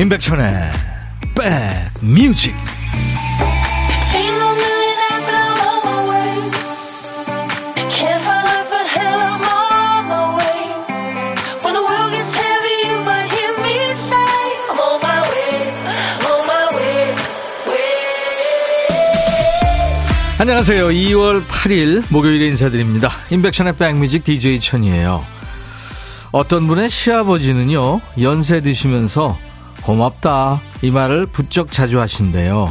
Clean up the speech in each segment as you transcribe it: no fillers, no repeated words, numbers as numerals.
임백천의 백뮤직. 안녕하세요. 2월 8일 목요일에 인사드립니다. 임백천의 백뮤직 DJ 천이에요. 어떤 분의 시아버지는요, 연세 드시면서 고맙다 이 말을 부쩍 자주 하신대요.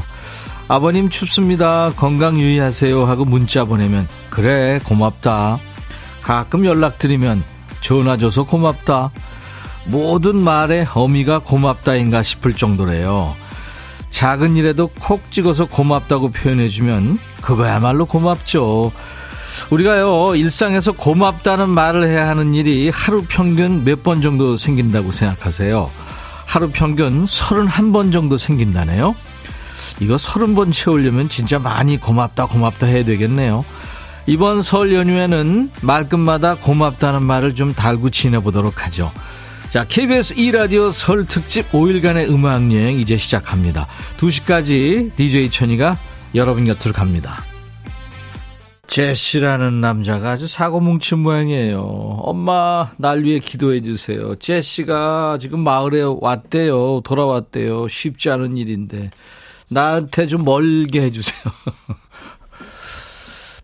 아버님 춥습니다, 건강 유의하세요 하고 문자 보내면 그래 고맙다, 가끔 연락드리면 전화줘서 고맙다, 모든 말에 어미가 고맙다인가 싶을 정도래요. 작은 일에도 콕 찍어서 고맙다고 표현해주면 그거야말로 고맙죠. 우리가요, 일상에서 고맙다는 말을 해야 하는 일이 하루 평균 몇 번 정도 생긴다고 생각하세요? 하루 평균 31번 정도 생긴다네요. 이거 30번 채우려면 진짜 많이 고맙다 해야 되겠네요. 이번 설 연휴에는 말끝마다 고맙다는 말을 좀 달고 지내보도록 하죠. 자, KBS E라디오 설 특집 5일간의 음악여행 이제 시작합니다. 2시까지 DJ 천이가 여러분 곁으로 갑니다. 제시라는 남자가 아주 사고 뭉친 모양이에요. 엄마, 날 위해 기도해 주세요. 제시가 지금 마을에 왔대요. 돌아왔대요. 쉽지 않은 일인데 나한테 좀 멀게 해 주세요.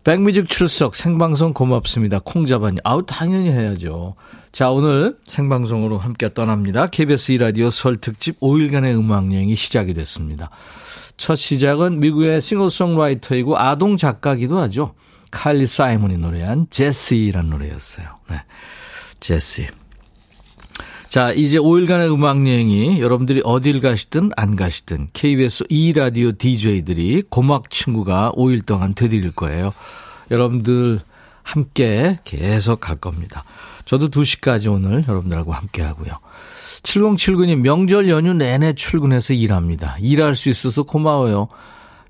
백뮤직 출석 생방송 고맙습니다. 콩자반이 아우 당연히 해야죠. 자, 오늘 생방송으로 함께 떠납니다. KBS E라디오 설 특집 5일간의 음악여행이 시작이 됐습니다. 첫 시작은 미국의 싱어송라이터이고 아동 작가기도 하죠. 칼리 사이먼이 노래한 제시라는 노래였어요. 네, 제시. 자, 이제 5일간의 음악여행이 여러분들이 어딜 가시든 안 가시든 KBS E라디오 DJ들이 고막 친구가 5일 동안 드릴 거예요. 여러분들 함께 계속 갈 겁니다. 저도 2시까지 오늘 여러분들하고 함께 하고요. 7079님, 명절 연휴 내내 출근해서 일합니다. 일할 수 있어서 고마워요.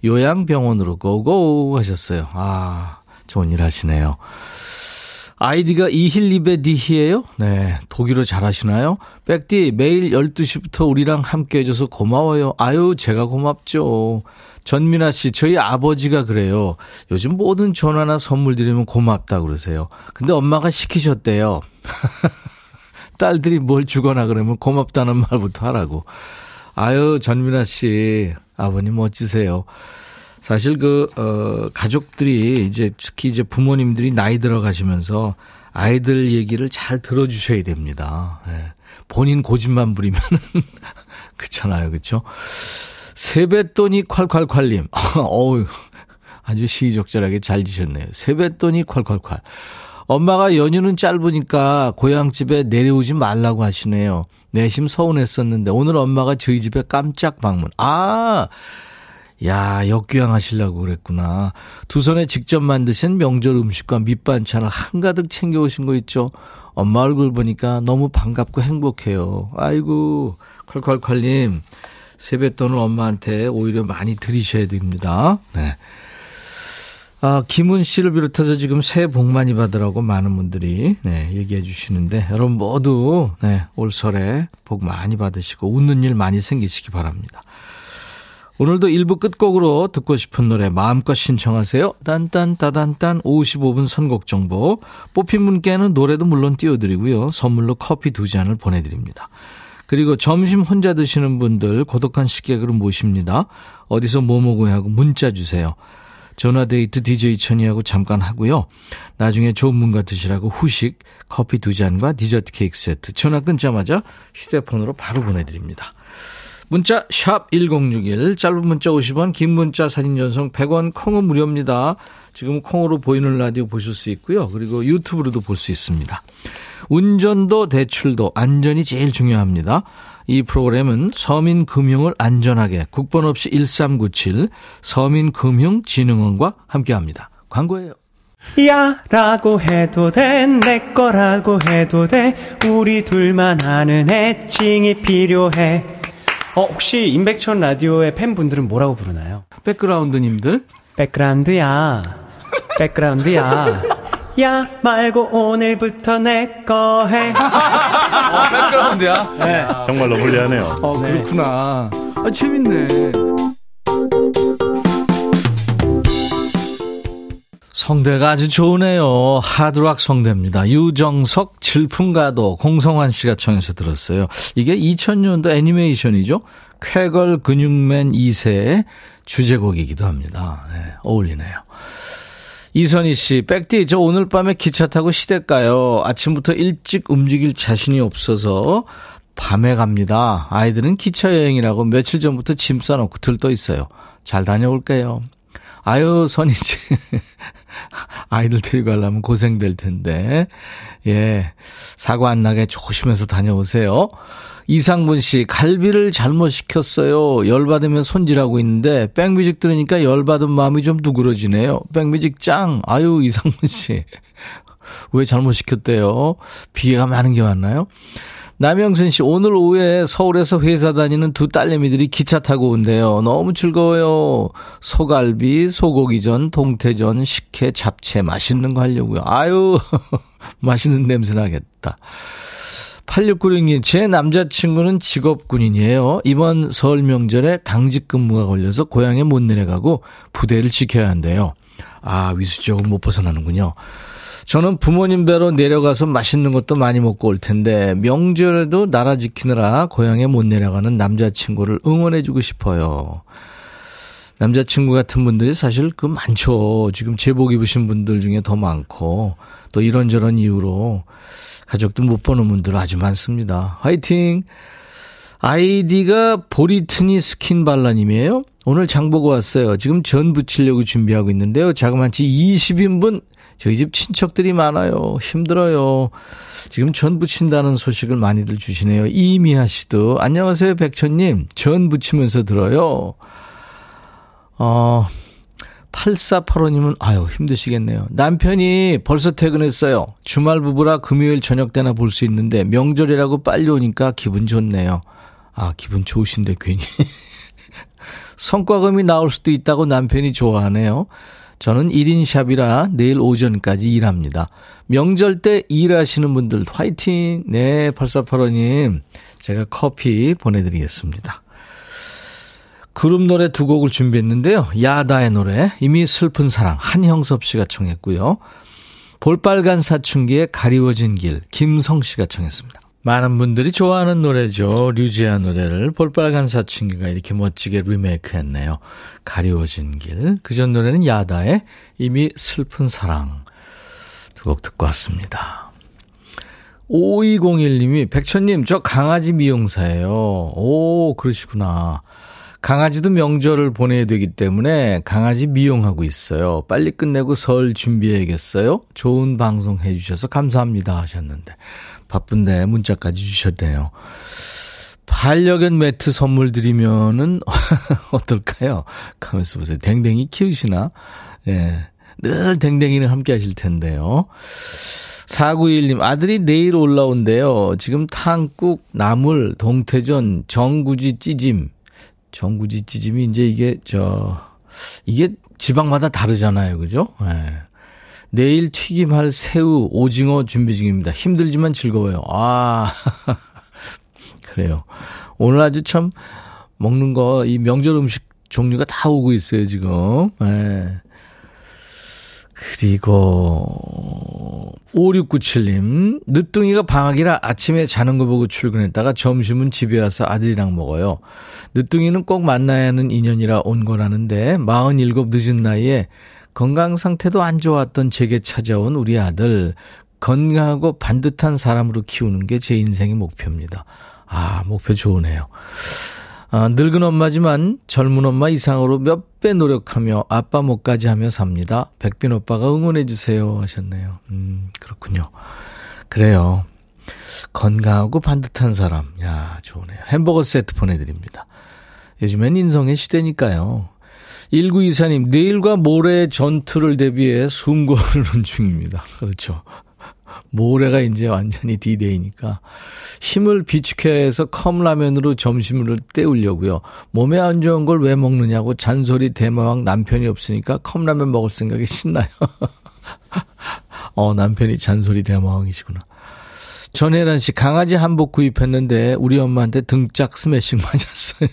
요양병원으로 고고 하셨어요. 아, 좋은 일 하시네요. 아이디가 이힐리베디히예요? 네, 독일어 잘하시나요? 백디, 매일 12시부터 우리랑 함께 해줘서 고마워요. 아유, 제가 고맙죠. 전민아 씨, 저희 아버지가 그래요. 요즘 모든 전화나 선물 드리면 고맙다 그러세요. 근데 엄마가 시키셨대요. 딸들이 뭘 주거나 그러면 고맙다는 말부터 하라고. 아유, 전민아 씨, 아버님 멋지세요. 사실 가족들이 이제 특히 이제 부모님들이 나이 들어가시면서 아이들 얘기를 잘 들어주셔야 됩니다. 예. 본인 고집만 부리면 그렇잖아요, 그렇죠? 세뱃돈이 콸콸콸님, 어우 아주 시의적절하게 잘 지셨네요. 세뱃돈이 콸콸콸. 엄마가 연휴는 짧으니까 고향집에 내려오지 말라고 하시네요. 내심 서운했었는데 오늘 엄마가 저희 집에 깜짝 방문. 아, 야, 역귀향 하시려고 그랬구나. 두 손에 직접 만드신 명절 음식과 밑반찬을 한가득 챙겨오신 거 있죠. 엄마 얼굴 보니까 너무 반갑고 행복해요. 아이고, 콸콸콸님, 세뱃돈을 엄마한테 오히려 많이 드리셔야 됩니다. 네. 아, 김은 씨를 비롯해서 지금 새해 복 많이 받으라고 많은 분들이 네, 얘기해 주시는데 여러분 모두 네, 올 설에 복 많이 받으시고 웃는 일 많이 생기시기 바랍니다. 오늘도 1부 끝곡으로 듣고 싶은 노래 마음껏 신청하세요. 딴딴따단딴 55분 선곡 정보. 뽑힌 분께는 노래도 물론 띄워드리고요. 선물로 커피 2잔을 보내드립니다. 그리고 점심 혼자 드시는 분들 고독한 식객으로 모십니다. 어디서 뭐 먹어야 하고 문자 주세요. 전화데이트 DJ 천이하고 잠깐 하고요. 나중에 조문과 드시라고 후식 커피 2잔과 디저트 케이크 세트 전화 끊자마자 휴대폰으로 바로 보내드립니다. 문자 샵 1061, 짧은 문자 50원, 긴 문자 사진 전송 100원, 콩은 무료입니다. 지금 콩으로 보이는 라디오 보실 수 있고요. 그리고 유튜브로도 볼 수 있습니다. 운전도 대출도 안전이 제일 중요합니다. 이 프로그램은 서민금융을 안전하게 국번 없이 1397 서민금융진흥원과 함께합니다. 광고예요. 야 라고 해도 돼, 내 거라고 해도 돼, 우리 둘만 아는 애칭이 필요해. 혹시 임백천 라디오의 팬분들은 뭐라고 부르나요? 백그라운드님들? 백그라운드야, 백그라운드야. 야 말고 오늘부터 내거 해. 백그라운드야. 네. 정말 러블리하네요. 어, 그렇구나. 아, 재밌네. 성대가 아주 좋으네요. 하드락 성대입니다. 유정석 질풍가도 공성환 씨가 청해서 들었어요. 이게 2000년도 애니메이션이죠. 쾌걸 근육맨 2세의 주제곡이기도 합니다. 네, 어울리네요. 이선희 씨, 백디 저 오늘 밤에 기차 타고 시댁 가요. 아침부터 일찍 움직일 자신이 없어서 밤에 갑니다. 아이들은 기차 여행이라고 며칠 전부터 짐 싸놓고 들떠 있어요. 잘 다녀올게요. 아유, 선희 씨. 아이들 데리고 가려면 고생될 텐데. 예, 사고 안 나게 조심해서 다녀오세요. 이상분 씨, 갈비를 잘못 시켰어요. 열받으면 손질하고 있는데 백뮤직 들으니까 열받은 마음이 좀 누그러지네요. 백뮤직 짱. 아유, 이상분 씨. 왜 잘못 시켰대요? 비애가 많은 게 맞나요? 남영순 씨, 오늘 오후에 서울에서 회사 다니는 두 딸내미들이 기차 타고 온대요. 너무 즐거워요. 소갈비, 소고기전, 동태전, 식혜, 잡채 맛있는 거 하려고요. 아유, 맛있는 냄새 나겠다. 8696님, 제 남자친구는 직업군인이에요. 이번 설 명절에 당직 근무가 걸려서 고향에 못 내려가고 부대를 지켜야 한대요. 아, 위수적은 못 벗어나는군요. 저는 부모님 뵈러 내려가서 맛있는 것도 많이 먹고 올 텐데 명절에도 나라 지키느라 고향에 못 내려가는 남자친구를 응원해 주고 싶어요. 남자친구 같은 분들이 사실 그 많죠. 지금 제복 입으신 분들 중에 더 많고 또 이런저런 이유로 가족도 못 보는 분들 아주 많습니다. 화이팅! 아이디가 보리트니 스킨발라님이에요. 오늘 장보고 왔어요. 지금 전 부치려고 준비하고 있는데요. 자그만치 20인분 저희 집 친척들이 많아요. 힘들어요. 지금 전 부친다는 소식을 많이들 주시네요. 이미아 씨도 안녕하세요 백천님. 전 부치면서 들어요. 8485님은 아유 힘드시겠네요. 남편이 벌써 퇴근했어요. 주말 부부라 금요일 저녁 때나 볼 수 있는데 명절이라고 빨리 오니까 기분 좋네요. 아 기분 좋으신데 괜히 성과금이 나올 수도 있다고 남편이 좋아하네요. 저는 1인샵이라 내일 오전까지 일합니다. 명절 때 일하시는 분들 화이팅. 네 8485님 제가 커피 보내드리겠습니다. 그룹 노래 두 곡을 준비했는데요. 야다의 노래 이미 슬픈 사랑 한형섭 씨가 청했고요. 볼빨간 사춘기의 가리워진 길 김성 씨가 청했습니다. 많은 분들이 좋아하는 노래죠. 류지아 노래를 볼빨간 사춘기가 이렇게 멋지게 리메이크했네요. 가리워진 길. 그 전 노래는 야다의 이미 슬픈 사랑 두 곡 듣고 왔습니다. 5201님이 백천님 저 강아지 미용사예요. 오 그러시구나. 강아지도 명절을 보내야 되기 때문에 강아지 미용하고 있어요. 빨리 끝내고 설 준비해야겠어요. 좋은 방송 해주셔서 감사합니다 하셨는데 바쁜데 문자까지 주셨네요. 반려견 매트 선물 드리면은 어떨까요? 가면서 보세요. 댕댕이 키우시나? 예, 늘 댕댕이를 함께 하실 텐데요. 4921님 아들이 내일 올라온대요. 지금 탕국, 나물, 동태전, 정구지 찌짐. 정구지 찌짐이 이제 이게 이게 지방마다 다르잖아요, 그죠? 네. 내일 튀김할 새우, 오징어 준비 중입니다. 힘들지만 즐거워요. 아, 그래요. 오늘 아주 참 먹는 거 이 명절 음식 종류가 다 오고 있어요 지금. 네. 그리고 5697님 늦둥이가 방학이라 아침에 자는 거 보고 출근했다가 점심은 집에 와서 아들이랑 먹어요. 늦둥이는 꼭 만나야 하는 인연이라 온 거라는데 47 늦은 나이에 건강 상태도 안 좋았던 제게 찾아온 우리 아들 건강하고 반듯한 사람으로 키우는 게 제 인생의 목표입니다. 아 목표 좋으네요. 아, 늙은 엄마지만 젊은 엄마 이상으로 몇 배 노력하며 아빠 못까지 하며 삽니다. 백빈 오빠가 응원해 주세요 하셨네요. 그렇군요. 그래요. 건강하고 반듯한 사람. 야, 좋으네요. 햄버거 세트 보내드립니다. 요즘엔 인성의 시대니까요. 1924님, 내일과 모레의 전투를 대비해 숨고르는 중입니다. 그렇죠. 모레가 이제 완전히 디데이니까 힘을 비축해야 해서 컵라면으로 점심을 때우려고요. 몸에 안 좋은 걸 왜 먹느냐고 잔소리 대마왕 남편이 없으니까 컵라면 먹을 생각이 신나요. 남편이 잔소리 대마왕이시구나. 전혜란 씨, 강아지 한복 구입했는데 우리 엄마한테 등짝 스매싱 맞았어요.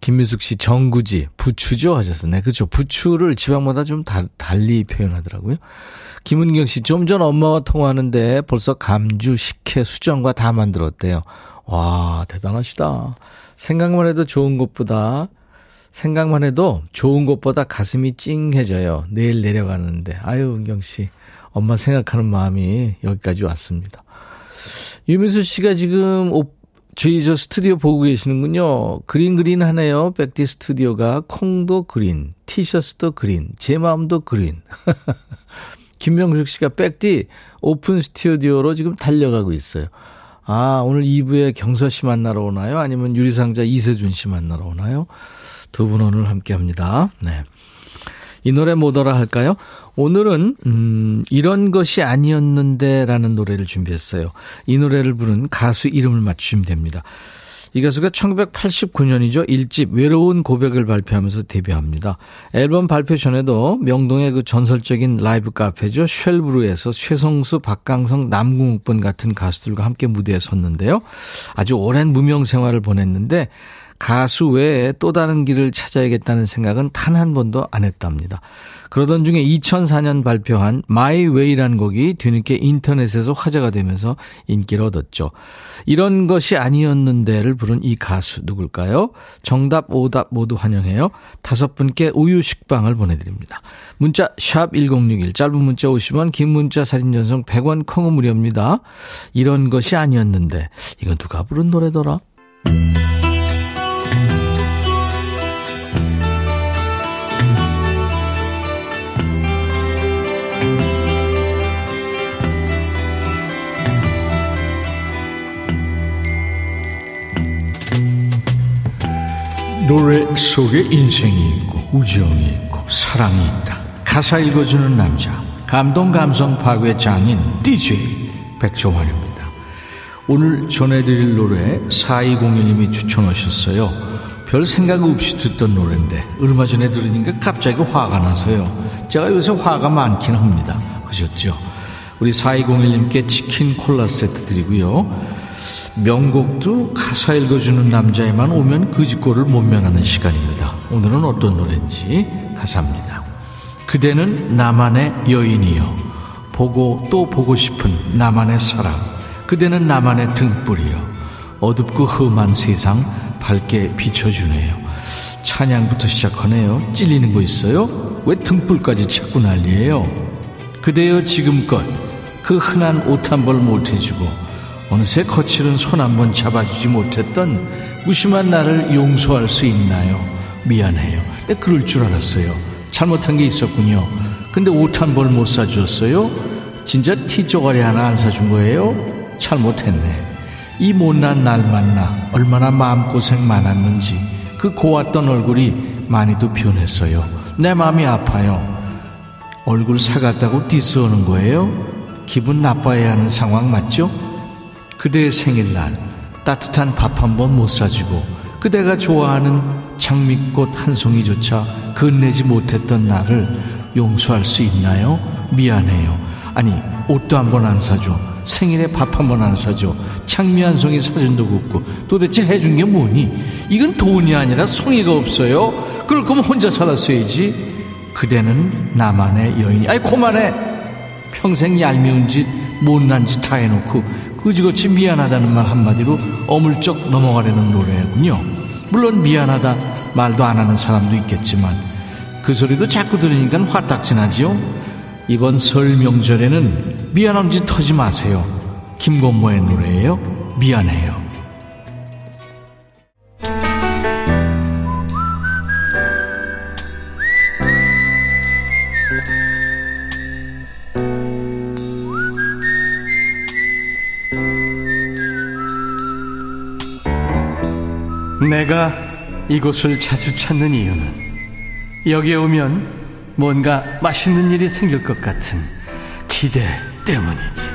김미숙 씨, 정구지, 부추죠? 하셨어요. 네, 그렇죠. 부추를 지방마다 좀 달리 표현하더라고요. 김은경 씨, 좀 전 엄마와 통화하는데 벌써 감주, 식혜, 수정과 다 만들었대요. 와, 대단하시다. 생각만 해도 좋은 것보다 가슴이 찡해져요. 내일 내려가는데. 아유, 은경 씨, 엄마 생각하는 마음이 여기까지 왔습니다. 유민수 씨가 지금 저희 저 스튜디오 보고 계시는군요. 그린 하네요. 백디 스튜디오가 콩도 그린, 티셔츠도 그린, 제 마음도 그린. 김명숙 씨가 백디 오픈 스튜디오로 지금 달려가고 있어요. 아, 오늘 2부에 경서 씨 만나러 오나요? 아니면 유리상자 이세준 씨 만나러 오나요? 두 분 오늘 함께합니다. 네, 이 노래 뭐더라 할까요? 오늘은 이런 것이 아니었는데 라는 노래를 준비했어요. 이 노래를 부른 가수 이름을 맞추시면 됩니다. 이 가수가 1989년이죠. 1집 외로운 고백을 발표하면서 데뷔합니다. 앨범 발표 전에도 명동의 그 전설적인 라이브 카페죠. 쉘브루에서 최성수, 박강성, 남궁욱분 같은 가수들과 함께 무대에 섰는데요. 아주 오랜 무명 생활을 보냈는데 가수 외에 또 다른 길을 찾아야겠다는 생각은 단 한 번도 안 했답니다. 그러던 중에 2004년 발표한 My Way라는 곡이 뒤늦게 인터넷에서 화제가 되면서 인기를 얻었죠. 이런 것이 아니었는데를 부른 이 가수 누굴까요? 정답, 오답 모두 환영해요. 5분께 우유 식빵을 보내드립니다. 문자 샵 1061, 짧은 문자 50원, 긴 문자 사진 전송 100원, 콩은 무료입니다. 이런 것이 아니었는데, 이건 누가 부른 노래더라? 노래 속에 인생이 있고 우정이 있고 사랑이 있다. 가사 읽어주는 남자, 감동 감성 파괴 장인 DJ 백종환입니다. 오늘 전해드릴 노래 4201님이 추천하셨어요. 별 생각 없이 듣던 노래인데 얼마 전에 들으니까 갑자기 화가 나서요. 제가 요새 화가 많긴 합니다. 하셨죠? 우리 4201님께 치킨 콜라 세트 드리고요. 명곡도 가사 읽어주는 남자에만 오면 그 짓골을 못 면하는 시간입니다. 오늘은 어떤 노래인지 가사입니다. 그대는 나만의 여인이여, 보고 또 보고 싶은 나만의 사랑, 그대는 나만의 등불이여, 어둡고 험한 세상 밝게 비춰주네요. 찬양부터 시작하네요. 찔리는 거 있어요? 왜 등불까지 찾고 난리예요? 그대여 지금껏 그 흔한 옷 한 벌 못 해주고 어느새 거칠은 손 한 번 잡아주지 못했던 무심한 나를 용서할 수 있나요? 미안해요. 내가 그럴 줄 알았어요. 잘못한 게 있었군요. 근데 옷 한 벌 못 사주었어요? 진짜 티 쪼가리 하나 안 사준 거예요? 잘못했네. 이 못난 날 만나 얼마나 마음고생 많았는지 그 고왔던 얼굴이 많이도 변했어요. 내 마음이 아파요. 얼굴 사갔다고 디스하는 거예요? 기분 나빠야 하는 상황 맞죠? 그대의 생일날 따뜻한 밥 한 번 못 사주고 그대가 좋아하는 장미꽃 한 송이조차 건네지 못했던 나를 용서할 수 있나요? 미안해요. 아니, 옷도 한 번 안 사줘, 생일에 밥 한 번 안 사줘, 장미 한 송이 사준 적 없고 도대체 해준 게 뭐니? 이건 돈이 아니라 송이가 없어요. 그럴 거면 혼자 살았어야지. 그대는 나만의 여인이. 아이, 그만해. 평생 얄미운 짓 못난 짓 다 해놓고 그지같이 미안하다는 말 한마디로 어물쩍 넘어가려는 노래군요. 물론 미안하다 말도 안 하는 사람도 있겠지만 그 소리도 자꾸 들으니까 화딱지나지요. 이번 설 명절에는 미안한 짓 하지 마세요. 김건모의 노래예요. 미안해요. 내가 이곳을 자주 찾는 이유는 여기에 오면 뭔가 맛있는 일이 생길 것 같은 기대 때문이지.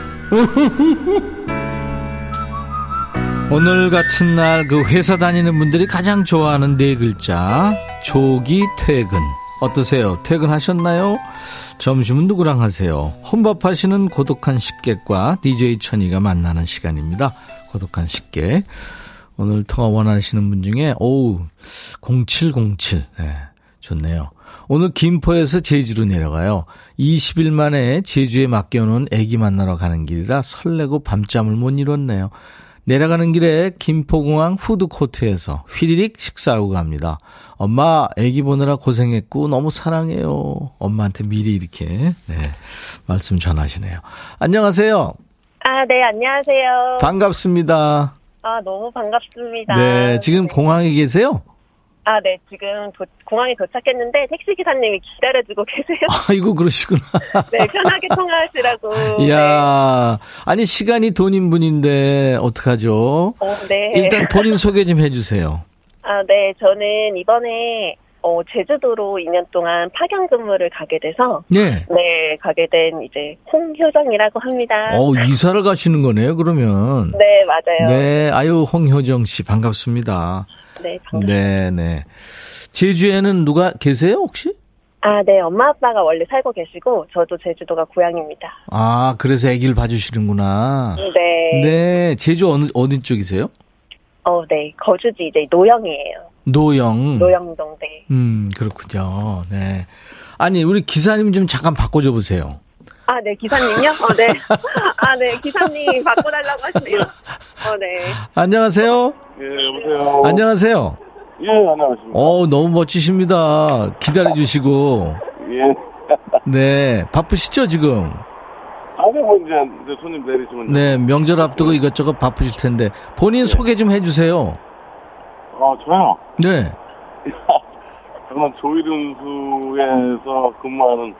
오늘 같은 날 그 회사 다니는 분들이 가장 좋아하는 네 글자, 조기 퇴근. 어떠세요? 퇴근하셨나요? 점심은 누구랑 하세요? 혼밥하시는 고독한 식객과 DJ 천이가 만나는 시간입니다. 고독한 식객. 오늘 통화 원하시는 분 중에 오우 0707 네, 좋네요. 오늘 김포에서 제주로 내려가요. 20일 만에 제주에 맡겨놓은 아기 만나러 가는 길이라 설레고 밤잠을 못 이뤘네요. 내려가는 길에 김포공항 푸드코트에서 휘리릭 식사하고 갑니다. 엄마, 아기 보느라 고생했고 너무 사랑해요. 엄마한테 미리 이렇게 네, 말씀 전하시네요. 안녕하세요. 아, 네, 안녕하세요. 반갑습니다. 아, 너무 반갑습니다. 네, 지금 네. 공항에 계세요? 아, 네, 지금 공항에 도착했는데 택시기사님이 기다려주고 계세요. 아이고, 그러시구나. 네, 편하게 통화하시라고. 이야, 네. 아니, 시간이 돈인 분인데 어떡하죠? 네. 일단 본인 소개 좀 해주세요. 아, 네, 저는 이번에 제주도로 2년 동안 파견 근무를 가게 돼서 네, 네 가게 된 이제 홍효정이라고 합니다. 이사를 가시는 거네요, 그러면. 네, 맞아요. 네, 아유, 홍효정 씨 반갑습니다. 네, 반갑습니다. 네, 네. 제주에는 누가 계세요, 혹시? 아, 네, 엄마 아빠가 원래 살고 계시고 저도 제주도가 고향입니다. 아, 그래서 아기를 봐주시는구나. 네. 네, 제주 어느 쪽이세요? 네, 거주지 이제 노영이에요. 노영동, 네. 그렇군요. 네. 아니, 우리 기사님 좀 잠깐 바꿔줘 보세요. 아, 네, 기사님요? 네. 아, 네, 기사님 바꿔달라고 하시네요. 네. 안녕하세요. 예, 여보세요. 안녕하세요. 예, 안녕하십니까. 너무 멋지십니다. 기다려주시고. 예. 네, 바쁘시죠, 지금? 아니, 뭐, 이제 손님 내리시면. 네, 명절 앞두고 예. 이것저것 바쁘실 텐데. 본인 예. 소개 좀 해주세요. 저요? 네. 저는 조일운수에서 근무하는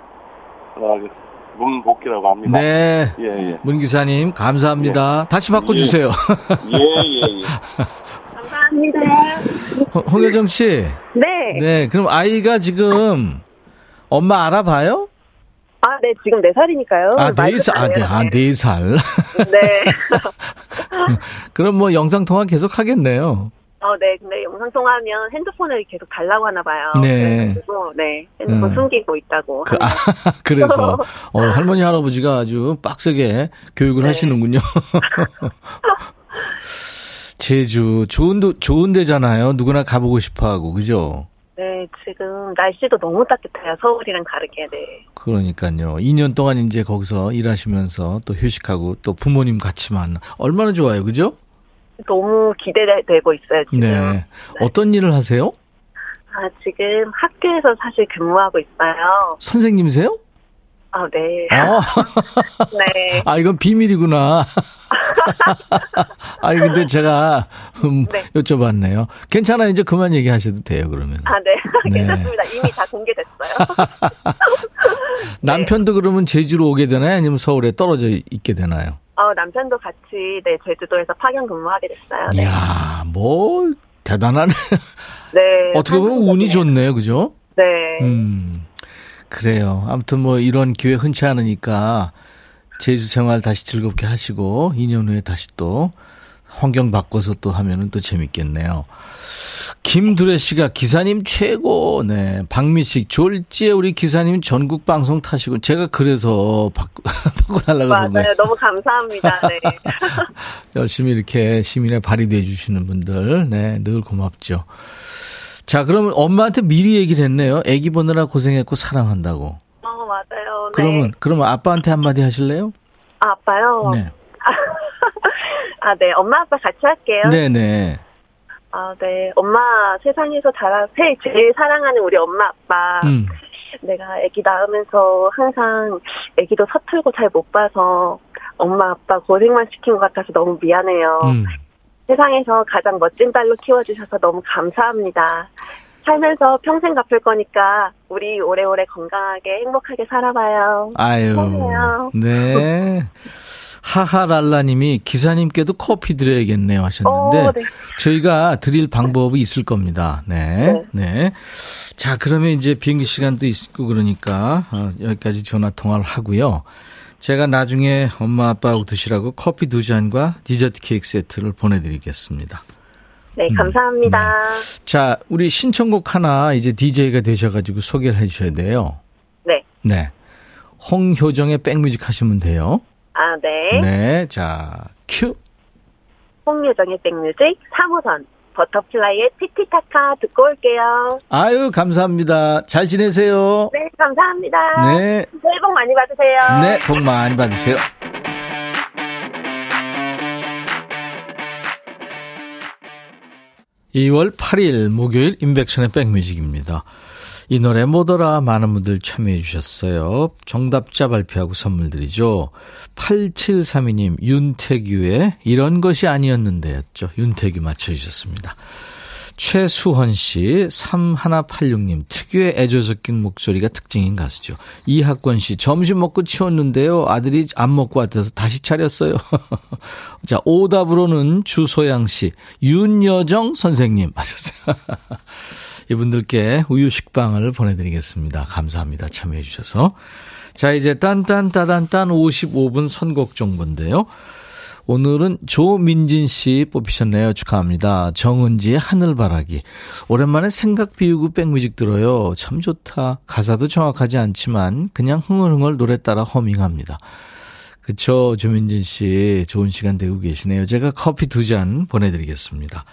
문복기라고 합니다. 네. 예, 예. 문 기사님, 감사합니다. 예. 다시 바꿔주세요. 예, 예, 예. 감사합니다. 홍효정 씨. 네. 네, 그럼 아이가 지금 엄마 알아봐요? 아, 네, 지금 4살이니까요. 아, 4살. 아, 네, 4살. 네. 그럼 뭐 영상통화 계속 하겠네요. 네, 근데 영상통화하면 핸드폰을 계속 달라고 하나 봐요. 네. 그래서, 네, 핸드폰 숨기고 있다고. 그래서, 할머니, 할아버지가 아주 빡세게 교육을 네. 하시는군요. 제주, 좋은 데잖아요. 누구나 가보고 싶어 하고, 그죠? 네, 지금 날씨도 너무 따뜻해요. 서울이랑 다르게, 네. 그러니까요. 2년 동안 이제 거기서 일하시면서 또 휴식하고 또 부모님 같이 만나. 얼마나 좋아요, 그죠? 너무 기대되고 있어요, 지금. 네. 네. 어떤 일을 하세요? 아, 지금 학교에서 사실 근무하고 있어요. 선생님이세요? 아, 네. 네. 아, 이건 비밀이구나. 아니, 근데 제가 네. 여쭤봤네요. 괜찮아요. 이제 그만 얘기하셔도 돼요, 그러면. 아, 네. 네. 괜찮습니다. 이미 다 공개됐어요. 남편도 네. 그러면 제주로 오게 되나요? 아니면 서울에 떨어져 있게 되나요? 남편도 같이, 네, 제주도에서 파견 근무하게 됐어요. 네. 이야, 뭐, 대단하네. 네. 어떻게 보면 운이 좋네요, 그죠? 네. 그래요. 아무튼 뭐, 이런 기회 흔치 않으니까, 제주 생활 다시 즐겁게 하시고, 2년 후에 다시 또, 환경 바꿔서 또 하면은 또 재밌겠네요. 김두래 씨가 기사님 최고, 네. 박미식, 졸지에 우리 기사님 전국 방송 타시고, 제가 그래서 바꿔달라고 그러네요. 맞아요. 너무 감사합니다. 네. 열심히 이렇게 시민의 발이 돼주시는 분들, 네. 늘 고맙죠. 자, 그러면 엄마한테 미리 얘기를 했네요. 아기 보느라 고생했고 사랑한다고. 맞아요. 네. 그러면 아빠한테 한마디 하실래요? 아, 아빠요? 네. 아, 네. 엄마, 아빠 같이 할게요. 네네. 아, 네. 엄마, 세상에서 제일 사랑하는 우리 엄마, 아빠. 내가 아기 낳으면서 항상 아기도 서툴고 잘 못 봐서 엄마, 아빠 고생만 시킨 것 같아서 너무 미안해요. 세상에서 가장 멋진 딸로 키워주셔서 너무 감사합니다. 살면서 평생 갚을 거니까 우리 오래오래 건강하게 행복하게 살아봐요. 아유. 사랑해요. 네. 하하랄라님이 기사님께도 커피 드려야겠네요 하셨는데 네. 저희가 드릴 방법이 있을 겁니다. 네, 네. 네. 자, 그러면 이제 비행기 시간도 있고 그러니까 여기까지 전화 통화를 하고요. 제가 나중에 엄마 아빠하고 드시라고 커피 2잔과 디저트 케이크 세트를 보내드리겠습니다. 네, 감사합니다. 네. 자, 우리 신청곡 하나 이제 DJ가 되셔가지고 소개를 해주셔야 돼요. 네. 네. 홍효정의 백뮤직 하시면 돼요. 아, 네. 네, 자, 큐. 홍효정의 백뮤직 3호선 버터플라이의 티티타카 듣고 올게요. 아유, 감사합니다. 잘 지내세요. 네, 감사합니다. 네. 새해 복 많이 받으세요. 네, 복 많이 받으세요. 네. 2월 8일 목요일 임백천의 백뮤직입니다. 이 노래 뭐더라 많은 분들 참여해 주셨어요. 정답자 발표하고 선물 드리죠. 8732님 윤태규의 이런 것이 아니었는데였죠. 윤태규 맞춰주셨습니다. 최수헌 씨 3186님 특유의 애조 섞인 목소리가 특징인 가수죠. 이학권 씨 점심 먹고 치웠는데요. 아들이 안 먹고 왔다서 다시 차렸어요. 자, 오답으로는 주소양 씨 윤여정 선생님 맞았어요. 이분들께 우유 식빵을 보내드리겠습니다. 감사합니다. 참여해 주셔서. 자, 이제 딴딴따단딴 55분 선곡 정보인데요. 오늘은 조민진 씨 뽑히셨네요. 축하합니다. 정은지의 하늘바라기. 오랜만에 생각 비우고 백뮤직 들어요. 참 좋다. 가사도 정확하지 않지만 그냥 흥얼흥얼 노래 따라 허밍합니다. 그쵸, 조민진 씨. 좋은 시간 되고 계시네요. 제가 커피 2잔 보내드리겠습니다.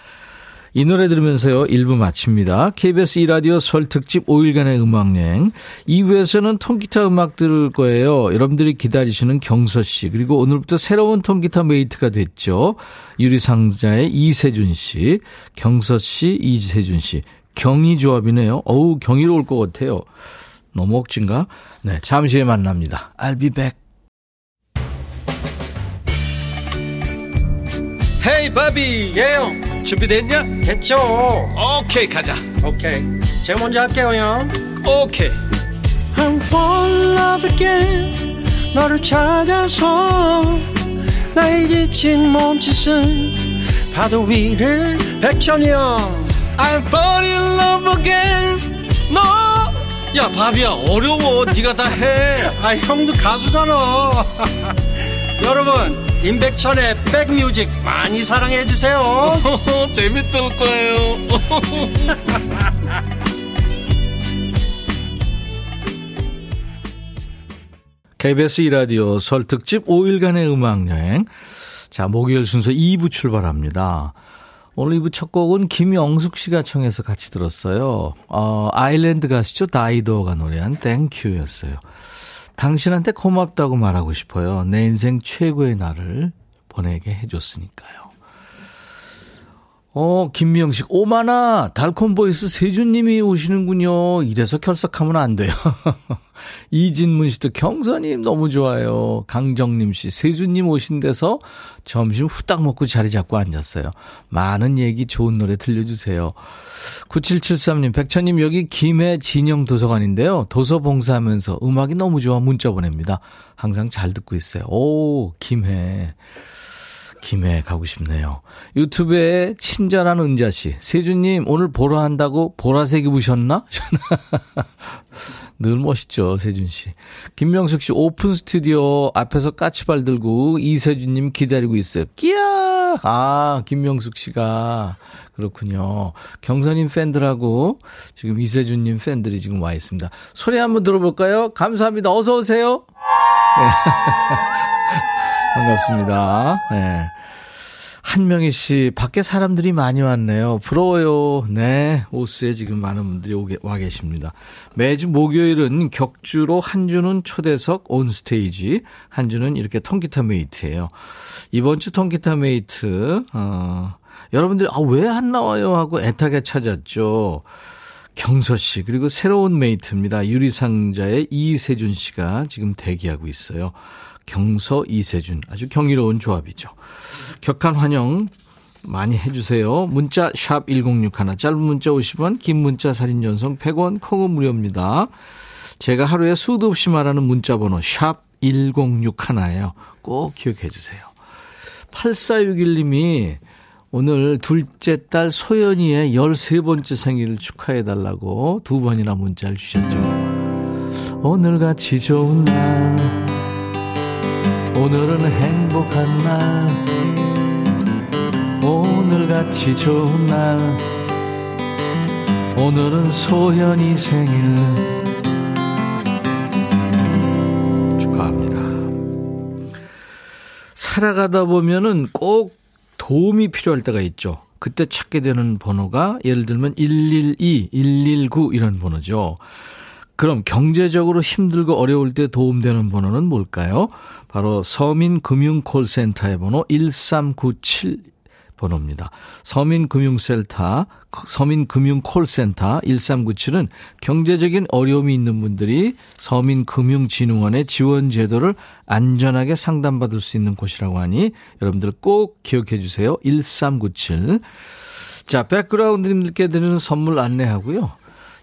이 노래 들으면서요 1부 마칩니다. KBS E라디오 설 특집 5일간의 음악여행 2부에서는 통기타 음악 들을 거예요. 여러분들이 기다리시는 경서 씨 그리고 오늘부터 새로운 통기타 메이트가 됐죠. 유리상자의 이세준 씨, 경서 씨, 이세준 씨 경이 조합이네요. 어우 경이로울 것 같아요. 너무 억진가? 네, 잠시 후에 만납니다. I'll be back. 헤이 바비 예영 준비됐냐? 됐죠. 오케이 가자. 오케이 제가 먼저 할게요 형. 오케이 I'm falling in love again 너를 찾아서 나의 지친 몸짓은 파도 위를 백천이 형 I'm falling in love again 너 야 바비야 어려워 네가 다 해. 아 형도 가수잖아. 여러분 임백천의 백뮤직 많이 사랑해 주세요. 재밌을 거예요. KBS E라디오 설 특집 5일간의 음악여행. 자, 목요일 순서 2부 출발합니다. 오늘 2부 첫 곡은 김영숙 씨가 청해서 같이 들었어요. 아일랜드 가수죠. 다이도가 노래한 땡큐였어요. 당신한테 고맙다고 말하고 싶어요. 내 인생 최고의 날을 보내게 해줬으니까요. 김명식 오마나 달콤 보이스 세준님이 오시는군요. 이래서 결석하면 안 돼요. 이진문 씨도 경서님 너무 좋아요. 강정님 씨 세준님 오신 데서 점심 후딱 먹고 자리 잡고 앉았어요. 많은 얘기 좋은 노래 들려주세요. 9773님 백천님 여기 김해 진영 도서관인데요. 도서 봉사하면서 음악이 너무 좋아 문자 보냅니다. 항상 잘 듣고 있어요. 오 김해. 김해 가고 싶네요. 유튜브에 친절한 은자 씨. 세준님 오늘 보라 한다고 보라색 입으셨나? 늘 멋있죠 세준 씨. 김명숙 씨 오픈 스튜디오 앞에서 까치발 들고 이세준님 기다리고 있어요. 끼야. 아 김명숙 씨가 그렇군요. 경선님 팬들하고 지금 이세준님 팬들이 지금 와 있습니다. 소리 한번 들어볼까요? 감사합니다. 어서 오세요. 네. 반갑습니다. 네. 한명희 씨, 밖에 사람들이 많이 왔네요. 부러워요. 네. 오스에 지금 많은 분들이 와 계십니다. 매주 목요일은 격주로 한 주는 초대석 온스테이지, 한 주는 이렇게 통기타 메이트예요. 이번 주 통기타 메이트, 여러분들이, 아, 왜 안 나와요? 하고 애타게 찾았죠. 경서 씨, 그리고 새로운 메이트입니다. 유리상자의 이세준 씨가 지금 대기하고 있어요. 경서 이세준 아주 경이로운 조합이죠. 격한 환영 많이 해주세요. 문자 샵 1061 짧은 문자 50원 긴 문자 사진 전송 100원 콩은 무료입니다. 제가 하루에 수도 없이 말하는 문자 번호 샵 1061예요. 꼭 기억해 주세요. 8461님이 오늘 둘째 딸 소연이의 13번째 생일을 축하해달라고 두 번이나 문자를 주셨죠. 오늘같이 좋은 날 오늘은 행복한 날 오늘같이 좋은 날 오늘은 소연이 생일 살아가다 보면은 꼭 도움이 필요할 때가 있죠. 그때 찾게 되는 번호가 예를 들면 112, 119 이런 번호죠. 그럼 경제적으로 힘들고 어려울 때 도움되는 번호는 뭘까요? 바로 서민금융콜센터의 번호 1397 번호입니다. 서민금융콜센터 1397은 경제적인 어려움이 있는 분들이 서민금융진흥원의 지원 제도를 안전하게 상담받을 수 있는 곳이라고 하니 여러분들 꼭 기억해 주세요. 1397. 자, 백그라운드님들께 드리는 선물 안내하고요.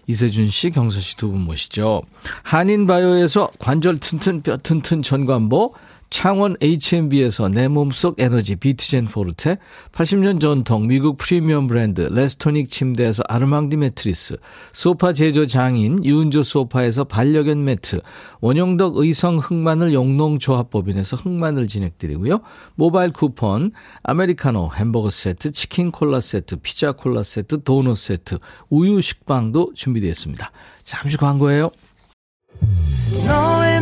이세준 씨, 경서 씨 두 분 모시죠. 한인바이오에서 관절 튼튼 뼈 튼튼 전관보, 창원 H&B에서 내 몸속 에너지 비트젠 포르테, 80년 전통 미국 프리미엄 브랜드 레스토닉 침대에서 아르망디 매트리스, 소파 제조 장인 유은조 소파에서 반려견 매트, 원영덕 의성 흑마늘 영농조합법인에서 흑마늘 진행드리고요. 모바일 쿠폰, 아메리카노, 햄버거 세트, 치킨 콜라 세트, 피자 콜라 세트, 도넛 세트, 우유 식빵도 준비되어 있습니다. 잠시 광고예요. 너의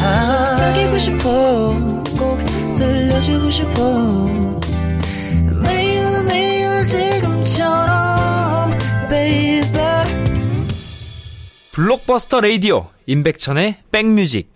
속삭이고 싶어, 꼭 들려주고 싶어. 매일매일 지금처럼 baby. 블록버스터 라디오 임백천의 백뮤직.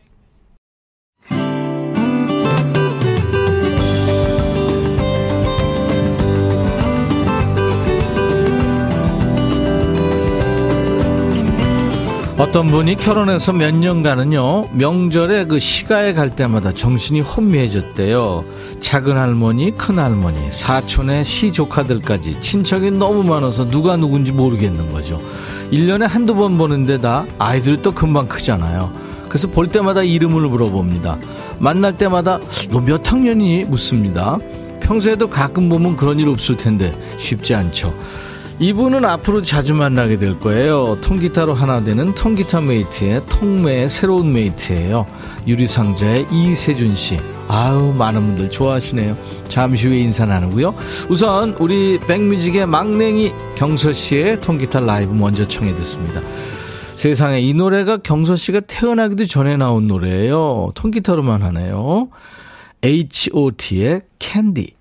어떤 분이 결혼해서 몇 년간은요, 명절에 그 시가에 갈 때마다 정신이 혼미해졌대요. 작은 할머니, 큰 할머니, 사촌의 시조카들까지 친척이 너무 많아서 누가 누군지 모르겠는 거죠. 1년에 한두 번 보는데 다 아이들이 또 금방 크잖아요. 그래서 볼 때마다 이름을 물어봅니다. 만날 때마다 너 몇 학년이니? 묻습니다. 평소에도 가끔 보면 그런 일 없을 텐데 쉽지 않죠. 이분은 앞으로 자주 만나게 될 거예요. 통기타로 하나 되는 통기타 메이트의 통매의 새로운 메이트예요. 유리상자의 이세준 씨. 아우, 많은 분들 좋아하시네요. 잠시 후에 인사 나누고요. 우선 우리 백뮤직의 막냉이 경서 씨의 통기타 라이브 먼저 청해 듣습니다. 세상에, 이 노래가 경서 씨가 태어나기도 전에 나온 노래예요. 통기타로만 하네요. H.O.T의 캔디.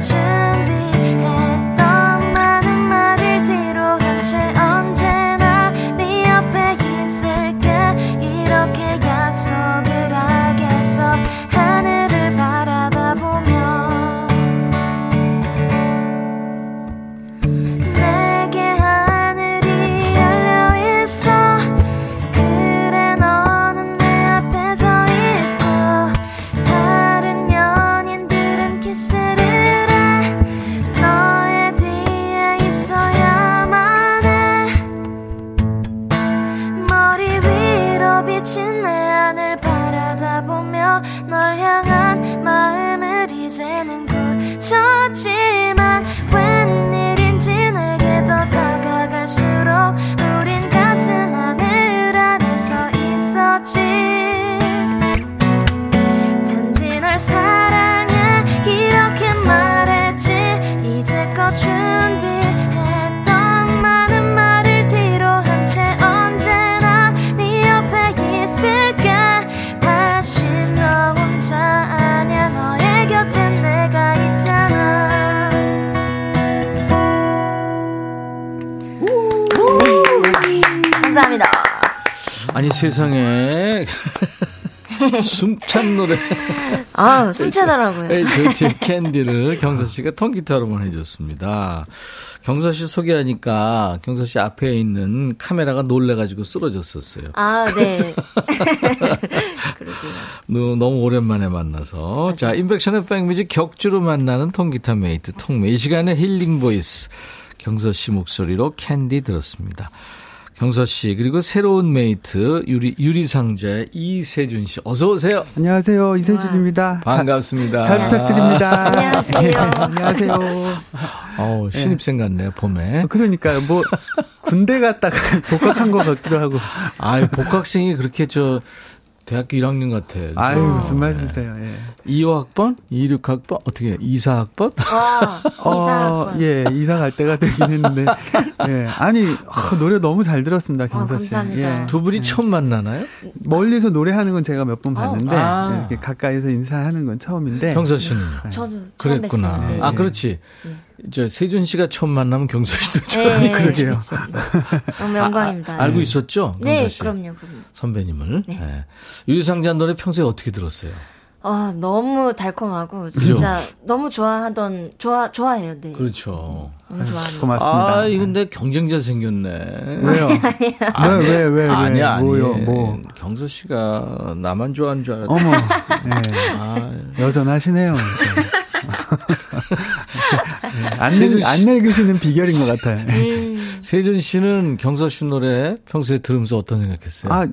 준비했던 많은 말을 뒤로 한채 언제나 네 옆에 있을 멈췄지만 웬일인지 내게 더 다가갈수록 우린 같은 하늘 안에서 있었지. 단지 널 사랑해 이렇게 말했지. 이제껏 준비했던 많은 말을 뒤로 한 채 언제나 네 옆에 있을게. 다시 너 혼자 아냐 너의 곁에 내가 있잖아. 감사합니다. 아니 세상에 숨찬 노래. 아 숨차더라고요. 에이조티 캔디를 경서 씨가 통기타로만 해줬습니다. 경서 씨 소개하니까 경서 씨 앞에 있는 카메라가 놀래가지고 쓰러졌었어요. 아 네. 그러게요. 너무 오랜만에 만나서 맞아. 자 인백션의 백뮤직 격주로 만나는 통기타 메이트 통매 이 시간에 힐링 보이스 경서 씨 목소리로 캔디 들었습니다. 경서 씨 그리고 새로운 메이트 유리상자의 이세준 씨 어서 오세요. 안녕하세요 이세준입니다. 반갑습니다. 잘 부탁드립니다. 안녕하세요. 안녕하세요. 어우 신입생 같네요 봄에. 그러니까요 뭐 군대 갔다가 복학한 것 같기도 하고. 아 복학생이 그렇게 저 대학교 1학년 같아. 아유 무슨 말씀이세요? 예. 2호학번, 26학번 어떻게 2사학번? 아, 2사학번. 예, 이사 갈 때가 되긴 했는데. 예, 아니 노래 너무 잘 들었습니다, 경서 씨. 감사합니다. 예. 두 분이 처음 만나나요? 멀리서 노래하는 건 제가 몇 번 봤는데 아. 이렇게 가까이서 인사하는 건 처음인데. 경서 씨는? 저도. 그랬구나. 네. 아 그렇지. 네. 저 세준 씨가 처음 만나면 경서 씨도 처음 네, 그러게요. 너무 영광입니다. 아, 알고 있었죠? 네, 그럼요. 선배님을. 네. 네. 유리상자 노래 평소에 어떻게 들었어요? 아, 너무 달콤하고 진짜 그죠? 너무 좋아해요. 네. 그렇죠. 너무 좋아합니다. 고맙습니다. 아, 근데 경쟁자 생겼네. 왜요? 왜? 아니야. 뭐요? 경서 씨가 나만 좋아하는 줄 알았어. 어머. 네. 아, 여전하시네요. 안 늙으시는 비결인 것 같아요. 세준 씨는 경서 씨 노래 평소에 들으면서 어떤 생각했어요? 아,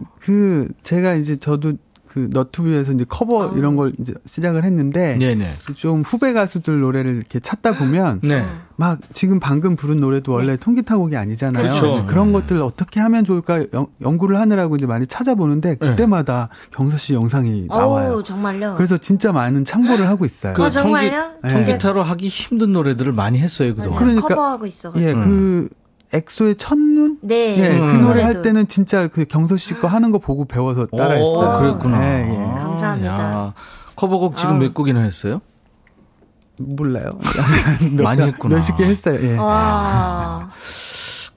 제가 이제 저도 그 너튜브에서 이제 커버 이런 걸 이제 시작을 했는데 네네. 좀 후배 가수들 노래를 이렇게 찾다 보면 네. 막 지금 방금 부른 노래도 원래 네. 통기타 곡이 아니잖아요. 그렇죠. 그런 것들을 어떻게 하면 좋을까 연구를 하느라고 이제 많이 찾아보는데 그때마다 네. 경서 씨 영상이 나와요. 정말요? 그래서 진짜 많은 참고를 하고 있어요. 정말요? 통기타로 네. 하기 힘든 노래들을 많이 했어요 그동안. 그러니까 커버하고 있어가지고. 예, 엑소의 첫눈? 네. 네. 그 노래 할 때는 진짜 그 경서 씨 거 하는 거 보고 배워서 따라했어요. 그랬구나. 네, 예. 아, 감사합니다. 야, 커버곡 지금 몇 곡이나 했어요? 몰라요. 많이 했구나. 몇십 개 했어요. 예.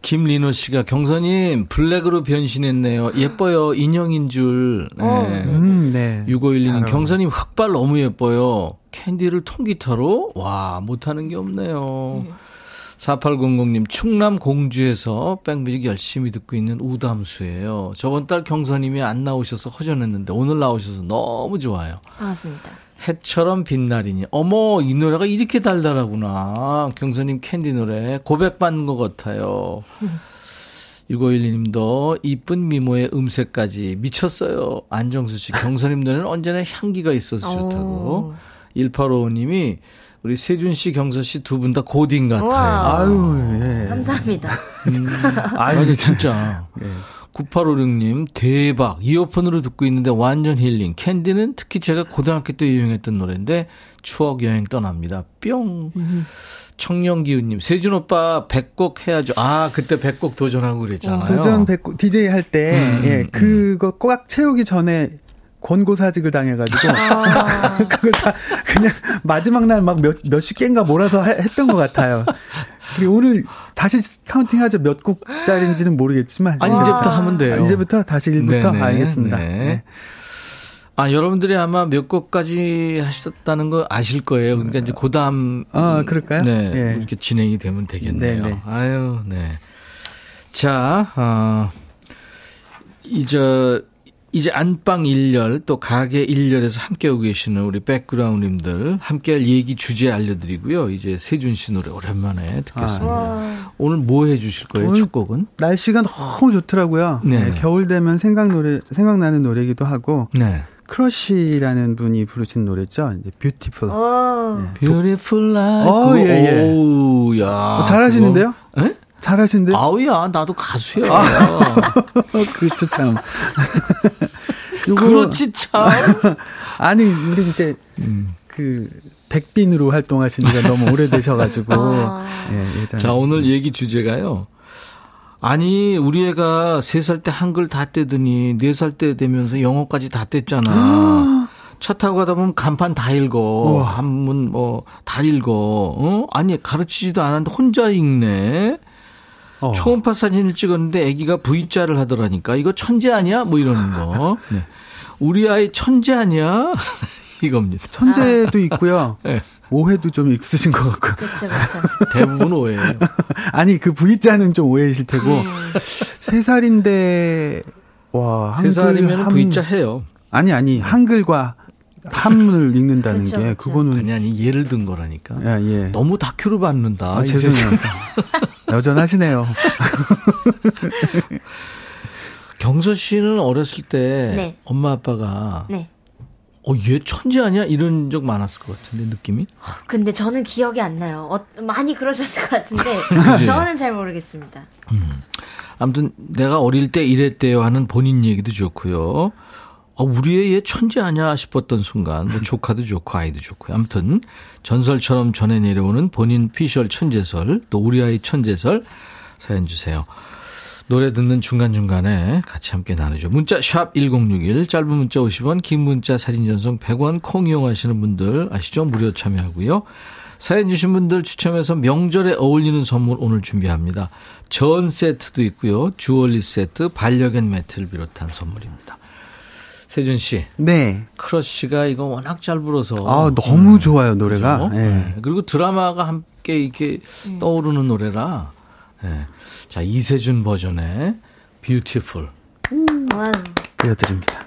김리노 씨가 경서님 블랙으로 변신했네요. 예뻐요. 인형인 줄. 네. 네. 6512님 경서님 흑발 너무 예뻐요. 캔디를 통기타로? 와 못하는 게 없네요. 4800님 충남 공주에서 백뮤직 열심히 듣고 있는 우담수예요. 저번 달 경서님이 안 나오셔서 허전했는데 오늘 나오셔서 너무 좋아요. 반갑습니다. 해처럼 빛나리니 어머 이 노래가 이렇게 달달하구나. 경서님 캔디 노래 고백받는 것 같아요. 6512님도 이쁜 미모의 음색까지 미쳤어요. 안정수 씨 경서님 노래는 언제나 향기가 있어서 좋다고. 1855님이 우리 세준 씨, 경서 씨 두 분 다 고딩 같아요. 우와. 아유, 예. 감사합니다. 아유, 진짜. 예. 9856님, 대박. 이어폰으로 듣고 있는데 완전 힐링. 캔디는 특히 제가 고등학교 때 유행했던 노래인데 추억 여행 떠납니다. 뿅. 청년기우님, 세준 오빠 100곡 해야죠. 아, 그때 100곡 도전하고 그랬잖아요. 도전 100곡, DJ 할 때, 예, 그거 꽉 채우기 전에 권고사직을 당해가지고 그걸 다 그냥 마지막 날 막 몇십 개인가 몰아서 했던 것 같아요. 그리고 오늘 다시 카운팅하죠. 몇 곡짜리인지는 모르겠지만 이제부터 하면 돼요. 이제부터 다시 1부터 알겠습니다. 네. 아 여러분들이 아마 몇 곡까지 하셨다는 거 아실 거예요. 그러니까 이제 그다음 그럴까요? 네, 네. 이렇게 진행이 되면 되겠네요. 네네. 아유, 네. 자, 이제 안방 1열 또 가게 1열에서 함께하고 계시는 우리 백그라운드님들 함께할 얘기 주제 알려드리고요. 이제 세준 씨 노래 오랜만에 듣겠습니다. 오늘 뭐 해 주실 거예요? 첫 곡은? 날씨가 너무 좋더라고요. 네, 겨울 되면 생각나는 노래이기도 하고 네. 크러쉬라는 분이 부르신 노래죠. 이제 뷰티풀. 뷰티풀 라이크. 예. 오우, 야. 잘하시는데요? 예? 잘하시는데? 아우야, 나도 가수야. 그렇지 참. 그렇지 참. 아니, 우리 이제 그 백빈으로 활동하신 지가 너무 오래되셔가지고. 예, 예전에. 자, 오늘 얘기 주제가요. 아니, 우리 애가 3살 때 한글 다 떼더니 4살 때 되면서 영어까지 다 뗐잖아. 차 타고 가다 보면 간판 다 읽어. 한문 뭐 다 읽어. 어? 아니, 가르치지도 않았는데 혼자 읽네. 초음파 사진을 찍었는데 애기가 V자를 하더라니까. 이거 천재 아니야? 뭐 이러는 거. 네. 우리 아이 천재 아니야? 이겁니다. 천재도 있고요. 네. 오해도 좀 있으신 것 같고. 그렇죠, 그렇죠. 대부분 오해예요. 아니, 그 V자는 좀 오해이실 테고. 3살인데 와, 한글 3살이면 V자 해요. 아니 한글과 한문을 읽는다는 그렇죠, 게 그거는 그렇죠. 아니 예를 든 거라니까. 예. 너무 다큐로 받는다. 죄송해요. 여전하시네요. 경서 씨는 어렸을 때 네. 엄마 아빠가 네. 얘 천재 아니야? 이런 적 많았을 것 같은데, 느낌이? 근데 저는 기억이 안 나요. 많이 그러셨을 것 같은데, 저는 잘 모르겠습니다. 아무튼, 내가 어릴 때 이랬대요 하는 본인 얘기도 좋고요. 우리 얘 천재 아니야? 싶었던 순간, 뭐 조카도 좋고, 아이도 좋고요. 아무튼, 전설처럼 전해 내려오는 본인 피셜 천재설, 또 우리 아이 천재설, 사연 주세요. 노래 듣는 중간중간에 같이 함께 나누죠. 문자 샵 1061, 짧은 문자 50원, 긴 문자 사진 전송 100원, 콩 이용하시는 분들 아시죠? 무료 참여하고요. 사연 주신 분들 추첨해서 명절에 어울리는 선물 오늘 준비합니다. 전 세트도 있고요. 주얼리 세트, 반려견 매트를 비롯한 선물입니다. 세준 씨. 네. 크러쉬가 이거 워낙 잘 불어서. 너무 좋아요, 노래가. 그렇죠? 네. 그리고 드라마가 함께 이렇게 떠오르는 노래라. 네. 자, 이세준 버전의 뷰티풀 띄워드립니다.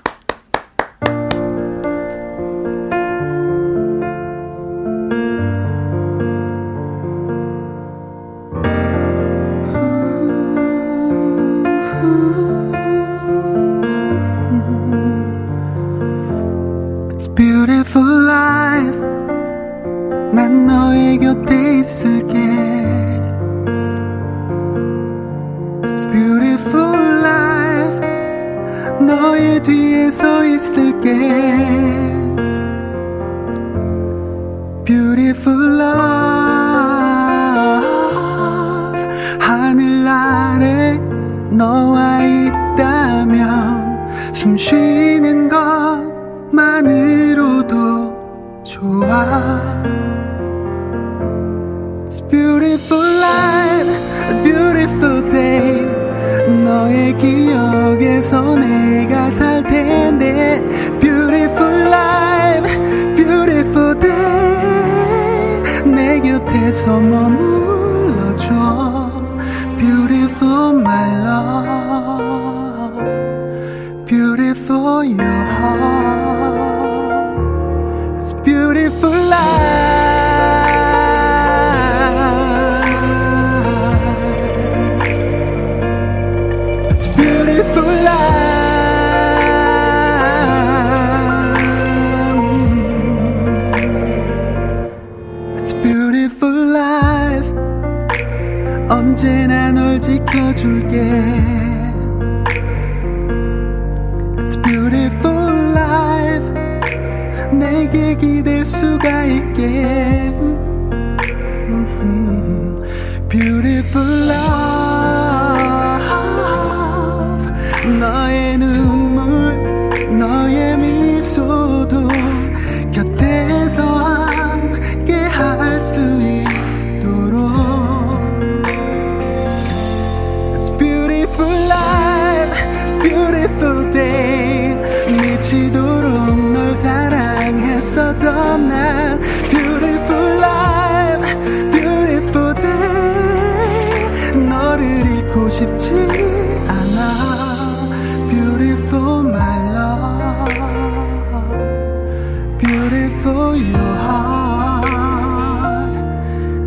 It's a beautiful life. 난 너의 곁에 있을게. Beautiful life. 너의 뒤에 서 있을게. Beautiful love. 하늘 아래 너와 있다면 숨 쉬는 것만으로도 좋아. It's beautiful life. A beautiful day. 너의 기억에서 내가 살 텐데. Beautiful life, beautiful day. 내 곁에서 머물러줘. Beautiful my love. Beautiful your heart. It's beautiful life. 언제나 널 지켜줄게. It's a beautiful life. 내게 기댈 수가 있게. Beautiful love. 너의 눈물, 너의 미소도 곁에서 함께 할 수 있게. Beautiful day. 미치도록 널 사랑했었던 난. Beautiful life, beautiful day. 너를 잃고 싶지 않아. Beautiful my love. Beautiful your heart.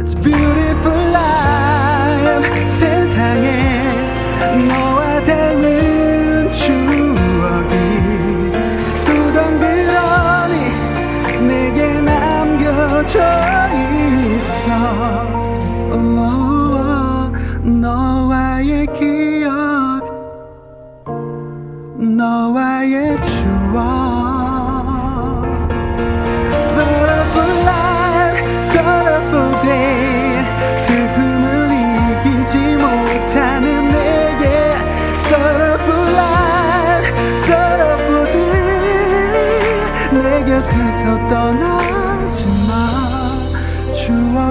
It's beautiful life. 세상에 너와 닮은 추억이 또 덤벼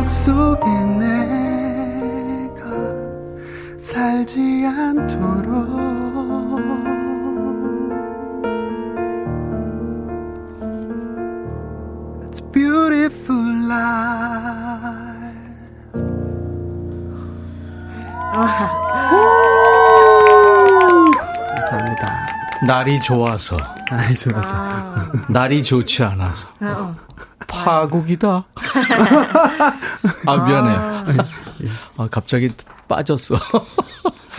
속에 내가 살지 않도록. It's a beautiful life. 감사합니다. 날이 좋아서. 날이 좋아서. 아. 날이 좋지 않아서. 파국이다. 아, 미안해요. 아, 갑자기 빠졌어.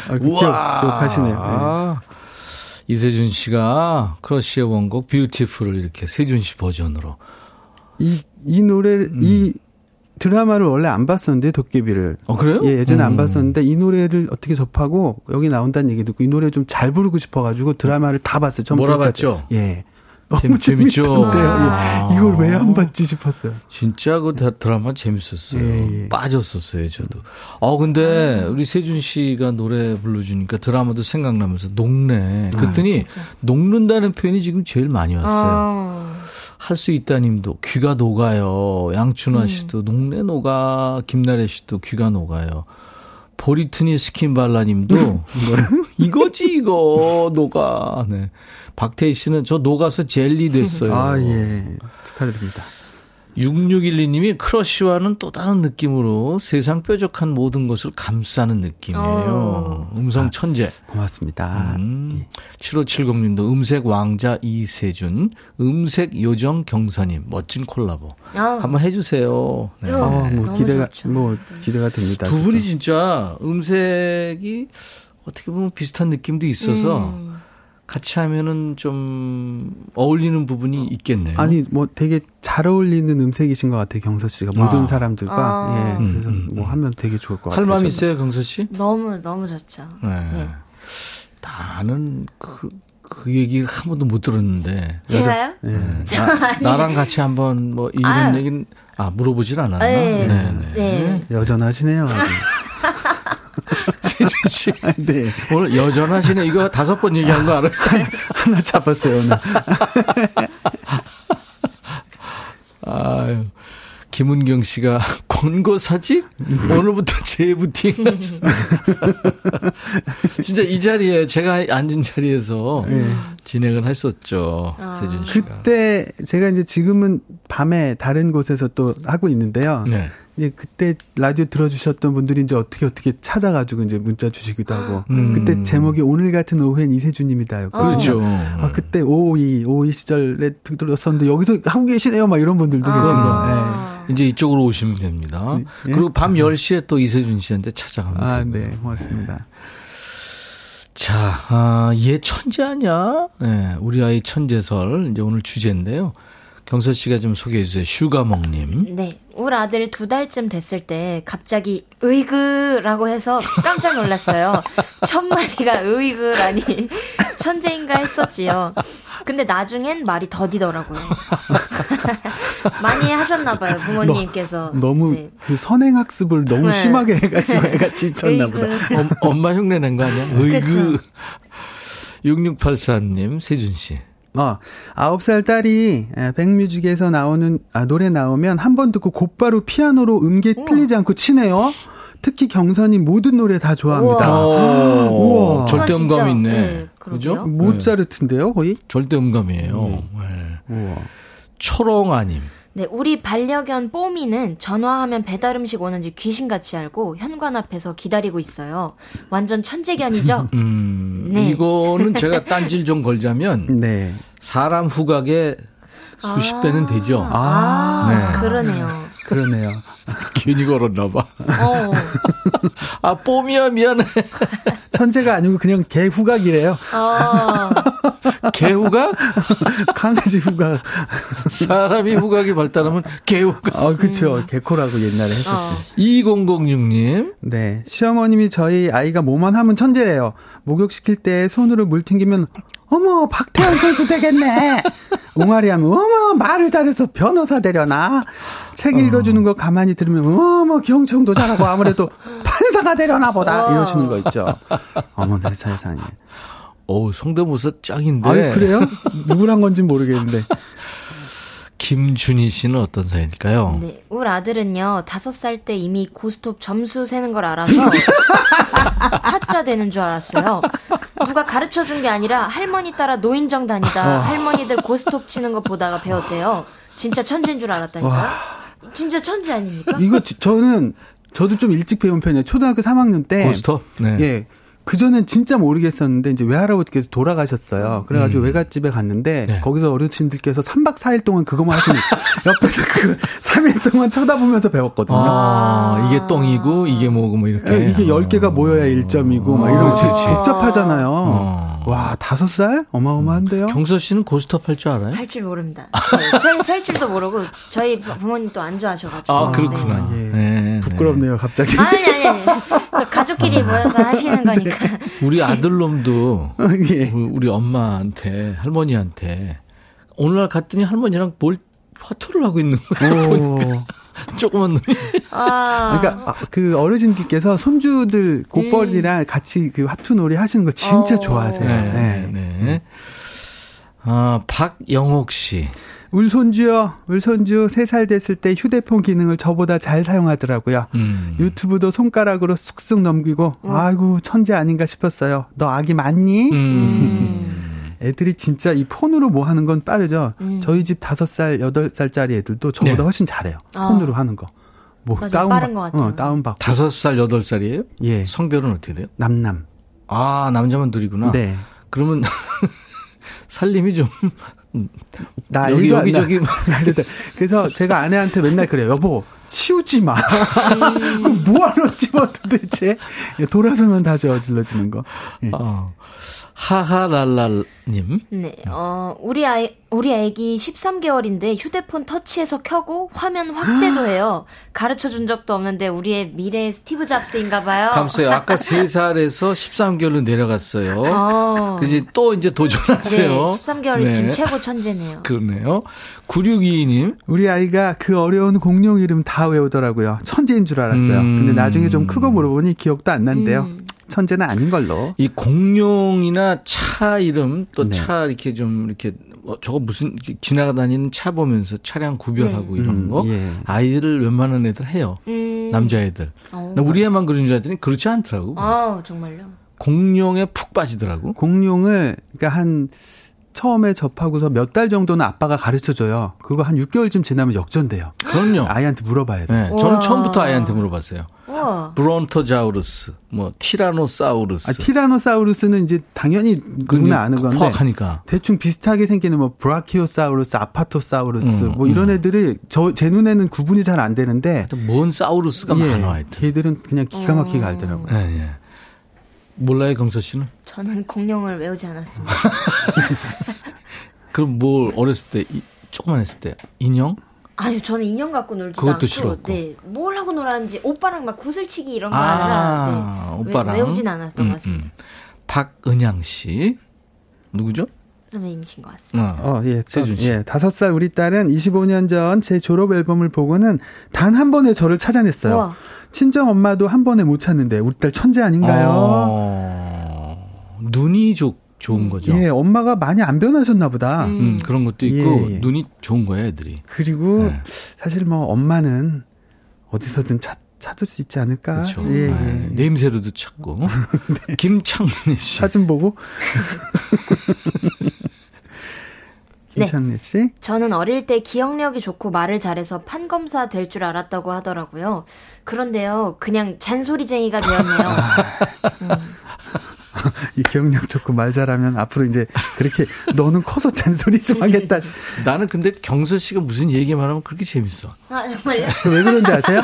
아, 기억하시네요. 아, 이세준 씨가 크러쉬의 원곡 뷰티풀을 이렇게 세준 씨 버전으로. 이 노래, 이 드라마를 원래 안 봤었는데, 도깨비를. 어, 그래요? 예, 예전에 안 봤었는데, 이 노래를 어떻게 접하고, 여기 나온다는 얘기 듣고, 이 노래 좀 잘 부르고 싶어가지고, 드라마를 다 봤어요. 뭐라 봤죠? 예. 너무 재밌죠. 아~ 이걸 왜 안 봤지 싶었어요. 진짜 그 드라마 재밌었어요. 예, 예. 빠졌었어요, 저도. 아, 근데 우리 세준 씨가 노래 불러주니까 드라마도 생각나면서 녹네. 그랬더니 녹는다는 표현이 지금 제일 많이 왔어요. 아~ 할 수 있다님도 귀가 녹아요. 양춘화 씨도 녹네 녹아. 김나래 씨도 귀가 녹아요. 보리트니 스킨발라님도 이거지 이거 녹아. 네. 박태희 씨는 저 녹아서 젤리 됐어요. 아, 예. 축하드립니다. 6612님이 크러쉬와는 또 다른 느낌으로 세상 뾰족한 모든 것을 감싸는 느낌이에요. 음성 천재. 아, 고맙습니다. 7570님도 음색 왕자 이세준, 음색 요정 경서님 멋진 콜라보. 아. 한번 해주세요. 네. 기대가 됩니다. 두 분이 진짜 음색이 어떻게 보면 비슷한 느낌도 있어서. 같이 하면은 좀 어울리는 부분이 있겠네요. 아니, 뭐 되게 잘 어울리는 음색이신 것 같아요, 경서 씨가. 모든 사람들과. 아. 예, 그래서 뭐 하면 되게 좋을 것 같아요. 할 마음 있어요, 경서 씨? 너무, 너무 좋죠. 네. 네. 나는 그 얘기를 한 번도 못 들었는데. 제가요? 네. 네. 나랑 같이 한번 뭐 이런 얘기는, 물어보질 않았나? 네. 네. 네. 네. 여전하시네요, 아주. 세준 씨, 네. 오늘 여전하시네. 이거 5번 얘기한 거 알아요? 하나 잡았어요 오늘. 아유, 김은경 씨가 권고 사직? 오늘부터 재부팅. 진짜 이 자리에 제가 앉은 자리에서 진행을 했었죠. 세준 씨가. 그때 제가 이제 지금은 밤에 다른 곳에서 또 하고 있는데요. 네. 예, 그때 라디오 들어주셨던 분들이 이제 어떻게 찾아가지고 이제 문자 주시기도 하고. 그때 제목이 오늘 같은 오후엔 이세준님이다. 그렇죠. 아, 그때 오이 시절에 들었었는데 여기서 하고 계시네요. 막 이런 분들도 계신 거예요. 네. 이제 이쪽으로 오시면 됩니다. 네. 그리고 밤 10시에 또 이세준 씨한테 찾아가면 됩니다. 아, 네. 고맙습니다. 네. 자, 얘 천재 아니야? 네, 우리 아이 천재설. 이제 오늘 주제인데요. 경서 씨가 좀 소개해 주세요. 슈가몽님. 네. 우리 아들이 2달쯤 됐을 때 갑자기 으이그라고 해서 깜짝 놀랐어요. 첫 마디가 으이그라니 천재인가 했었지요. 근데 나중엔 말이 더디더라고요. 많이 하셨나 봐요. 부모님께서. 너무 네. 그 선행학습을 너무 심하게 해가지고 애가 지쳤나 보다. 엄마 흉내 낸 거 아니야? 으이그. 6684님 세준 씨. 9살 딸이 백뮤직에서 나오는 노래 나오면 한 번 듣고 곧바로 피아노로 음계 틀리지 않고 치네요. 특히 경선님 모든 노래 다 좋아합니다. 우와. 절대음감 있네. 네, 그죠? 모차르트인데요, 거의? 절대음감이에요. 네. 초롱아님. 네, 우리 반려견 뽀미는 전화하면 배달 음식 오는지 귀신같이 알고 현관 앞에서 기다리고 있어요. 완전 천재견이죠? 네. 이거는 제가 딴질 좀 걸자면 네. 사람 후각에 수십 배는 되죠. 네. 그러네요. 괜히 걸었나 봐. 아, 뽀미야 미안해. 천재가 아니고 그냥 개 후각이래요. 개 후각? 강아지 후각. 사람이 후각이 발달하면 개 후각. 그렇죠. 개코라고 옛날에 했었지. 2006님. 네. 시어머님이 저희 아이가 뭐만 하면 천재래요. 목욕시킬 때 손으로 물 튕기면 어머 박태환 선수 되겠네. 옹알이 하면 어머 말을 잘해서 변호사 되려나. 책 읽어주는 거 가만히 들으면 어머 경청도 잘하고 아무래도 판사가 되려나 보다. 이러시는 거 있죠. 어머 내 세상에. 어우 성대모사 짱인데. 아니 그래요? 누구랑 건진 모르겠는데. 김준희 씨는 어떤 사연일까요? 네, 우리 아들은요 5살 때 이미 고스톱 점수 세는 걸 알아서 타짜 되는 줄 알았어요. 누가 가르쳐준 게 아니라 할머니 따라 노인정 다니다 할머니들 고스톱 치는 거 보다가 배웠대요. 진짜 천재인 줄 알았다니까요. 진짜 천재 아닙니까? 이거 저도 좀 일찍 배운 편이에요. 초등학교 3학년 때 고스톱? 네. 예. 그전엔 진짜 모르겠었는데, 이제 외할아버지께서 돌아가셨어요. 그래가지고 외갓집에 갔는데, 네. 거기서 어르신들께서 3박 4일 동안 그것만 하시는, 옆에서 3일 동안 쳐다보면서 배웠거든요. 아, 이게 똥이고, 이게 뭐고, 뭐 이렇게. 네, 이게 10개가 모여야 1점이고, 막 이런 거 복잡하잖아요. 와, 5살? 어마어마한데요? 경서 씨는 고스톱 할 줄 알아요? 할 줄 모릅니다. 네, 셀 줄도 모르고, 저희 부모님 또 안 좋아하셔가지고. 아, 그렇구나. 네. 예. 네, 부끄럽네요, 네. 갑자기. 아니. 가족끼리 모여서 하시는 거니까. 네. 우리 아들놈도, 예. 우리 엄마한테, 할머니한테, 오늘날 갔더니 할머니랑 뭘 화투를 하고 있는 거예요. 조그만 놈이. 아. 그러니까 그 어르신들께서 손주들 곧벌이랑 같이 그 화투놀이 하시는 거 진짜 좋아하세요. 네. 네. 아, 박영옥 씨. 울손주요 3살 됐을 때 휴대폰 기능을 저보다 잘 사용하더라고요. 유튜브도 손가락으로 쑥쑥 넘기고 아이고 천재 아닌가 싶었어요. 너 아기 맞니? 애들이 진짜 이 폰으로 뭐 하는 건 빠르죠. 저희 집 5살 8살짜리 애들도 저보다 네. 훨씬 잘해요. 폰으로 하는 거 뭐 빠른 것 같아요. 다운받고 5살 8살이에요? 예. 성별은 어떻게 돼요? 남남. 아 남자만 둘이구나. 네. 그러면 살림이 좀 난리도 안 나. 그래서 제가 아내한테 맨날 그래요. 여보 치우지 마. 그럼 뭐하러 집어 도대체. 돌아서면 다 저질러지는 거. 예. 하하랄랄님. 네, 우리 아기 13개월인데 휴대폰 터치해서 켜고 화면 확대도 해요. 가르쳐준 적도 없는데 우리의 미래의 스티브 잡스인가 봐요. 감사해요. 아까 3살에서 13개월로 내려갔어요. 그지 또 이제 도전하세요. 네, 13개월이 네. 지금 최고 천재네요. 그러네요. 9622님. 우리 아이가 그 어려운 공룡 이름 다 외우더라고요. 천재인 줄 알았어요. 근데 나중에 좀 크고 물어보니 기억도 안 난대요. 천재는 아닌 걸로. 이 공룡이나 차 이름 또 차 네. 이렇게 좀 이렇게 저거 무슨 지나다니는 차 보면서 차량 구별하고 네. 이런 거 예. 아이들을 웬만한 애들 해요. 남자애들. 나 우리 애만 그런 줄 알았더니 그렇지 않더라고. 아 정말요? 공룡에 푹 빠지더라고. 공룡을 그러니까 한 처음에 접하고서 몇 달 정도는 아빠가 가르쳐줘요. 그거 한 6개월쯤 지나면 역전돼요. 그럼요. 아이한테 물어봐야 돼요. 네, 저는 처음부터 아이한테 물어봤어요. 브론토자우루스, 뭐 티라노사우루스. 티라노사우루스는 이제 당연히 누구나 아는 건데 확하니까. 대충 비슷하게 생기는 뭐 브라키오사우루스, 아파토사우루스 뭐 이런 애들이 제 눈에는 구분이 잘 안 되는데 뭔 사우루스가 예, 많아. 하여튼. 걔들은 그냥 기가 막히게 알더라고요. 예, 예. 몰라요, 경서 씨는? 저는 공룡을 외우지 않았습니다. 그럼 뭘 어렸을 때, 조금만 했을 때 인형? 아유, 저는 인형 갖고 놀지도 그것도 않고. 싫었고. 네, 뭘 하고 놀았는지 오빠랑 막 구슬치기 이런 거 하느라 네, 오빠랑 외우진 않았던 것 같습니다. 박은양 씨 누구죠? 선배님이신 것 같습니다. 예, 세준 씨. 예, 5살 우리 딸은 25년 전 제 졸업 앨범을 보고는 단 한 번에 저를 찾아냈어요. 우와. 친정 엄마도 한 번에 못 찾는데 우리 딸 천재 아닌가요? 눈이 좋은 거죠. 예, 엄마가 많이 안 변하셨나 보다. 그런 것도 있고 예, 예. 눈이 좋은 거예요, 애들이. 그리고 네. 사실 뭐 엄마는 어디서든 찾을 수 있지 않을까. 그렇죠. 예, 예. 냄새로도 찾고. 네. 김창래 씨 사진 보고. 김창래 씨. 네. 저는 어릴 때 기억력이 좋고 말을 잘해서 판검사 될 줄 알았다고 하더라고요. 그런데요, 그냥 잔소리쟁이가 되었네요. 이 기억력 좋고 말 잘하면 앞으로 이제 그렇게 너는 커서 잔소리 좀 하겠다. 나는 근데 경서 씨가 무슨 얘기만 하면 그렇게 재밌어. 아 정말요? 왜 그런지 아세요?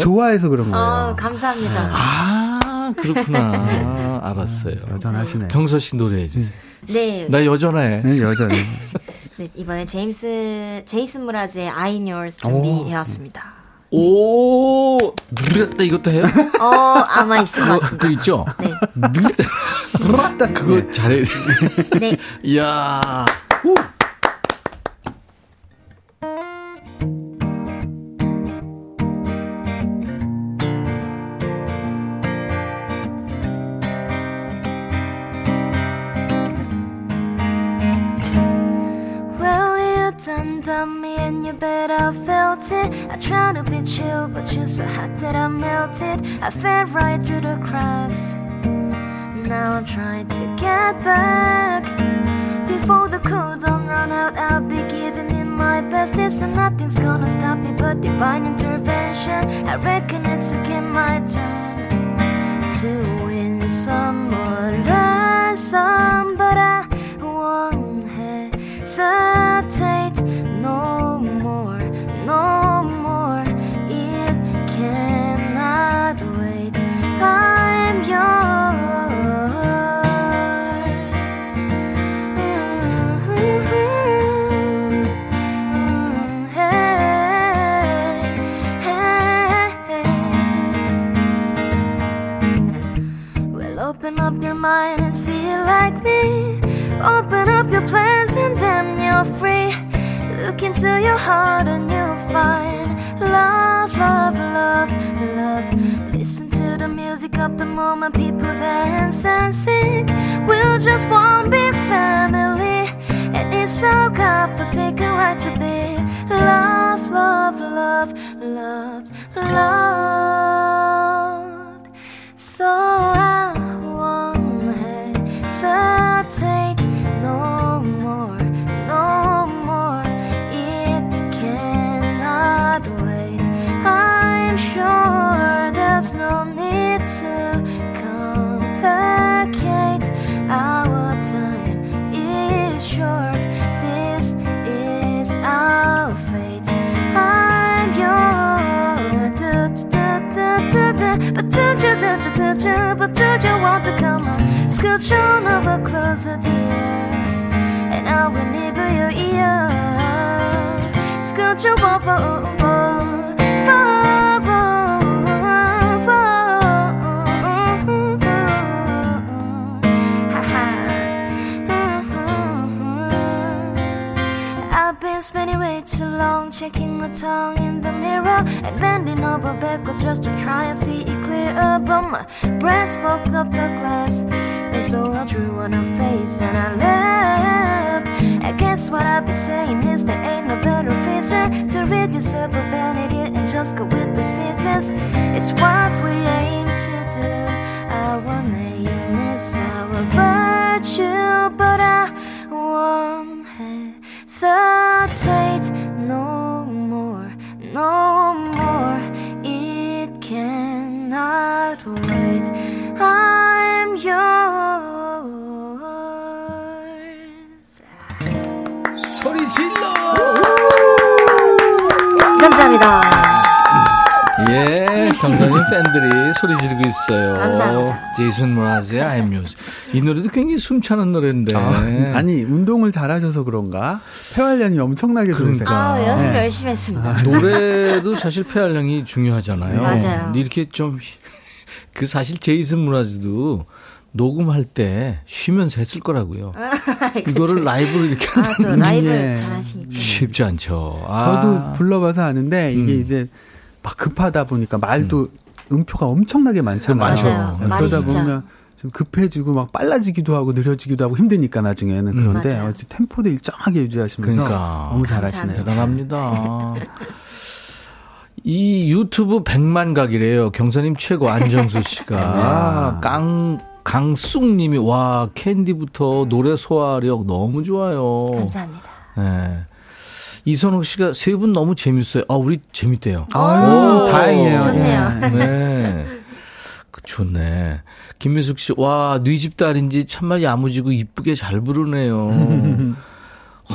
좋아해서 그런 거예요. 감사합니다. 아 그렇구나. 알았어요. 여전하시네. 경서 씨 노래해 주세요. 네. 나 여전해. 네, 여전해. 네, 이번에 제이슨 무라즈의 I'm Yours 준비해왔습니다. 오, 누렸다 이것도 해요? 어, 아마 있을 것 같습니다. 그거 있죠? 네. 누렸다. 그거 네. 잘해. 네. 이야. 오. I try to be chill, but you're so hot that I melted. I fell right through the cracks. Now I'm trying to get back. Before the cool don't run out, I'll be giving it my best. This and nothing's gonna stop me but divine intervention. I reckon it's again my turn to win some or learn some, but I won't hesitate no more. No more, it cannot wait. I'm yours. Hey, hey. Well, open up your mind and see it like me. Open up your plans and damn, you're free. Look into your heart and you'll find love, love, love, love. Listen to the music of the moment, people dance and sing. We're just one big family, and it's so godforsaken right to be. Love, love, love, love, love. So I won't hesitate no more, no more. I'm sure there's no need to complicate. Our time is short. This is our fate. I'm yours. But do you want to come on? Scooch on over closer, dear, and I will nibble your ear. Scooch over. I've been spending way too long checking my tongue in the mirror and bending over backwards just to try and see it clearer, but my breath broke up the glass, and so I drew on her face and I left. I guess what I've been saying is there ain't no better reason to rid yourself of vanity and just go with the seasons. It's what we aim to do. Our name is our virtue, but I won't hesitate no more, no more. It cannot wait. I'm yours. 소리 질러! 감사합니다. 예, 경선님 팬들이 소리 지르고 있어요. 감사합니다. 제이슨 모라즈의 I'm Yours. 이 노래도 굉장히 숨차는 노래인데. 아, 아니, 운동을 잘하셔서 그런가? 폐활량이 엄청나게 들으세요. 그러니까. 아, 연습 열심히 했습니다. 노래도 사실 폐활량이 중요하잖아요. 맞아요. 근데 이렇게 좀, 그 사실 제이슨 모라즈도 녹음할 때 쉬면서 했을 거라고요. 이거를 라이브로 이렇게 하는 라이브 잘하시니까 쉽지 않죠. 저도 불러봐서 아는데 이게 이제 막 급하다 보니까 말도 음표가 엄청나게 많잖아요. 그러다 보면 좀 급해지고 막 빨라지기도 하고 느려지기도 하고 힘드니까 나중에는. 그런데 템포도 일정하게 유지하시면서 그러니까. 너무 잘하시네요. 대단합니다. 이 유튜브 100만 각이래요. 경서님 최고. 안정수 씨가 강쑥님이 와 캔디부터 노래 소화력 너무 좋아요. 감사합니다. 네. 이선욱 씨가 세 분 너무 재밌어요. 아 우리 재밌대요. 오, 다행이에요. 좋네요. 네. 좋네. 김민숙 씨 와 네 집 딸인지 참말 야무지고 이쁘게 잘 부르네요.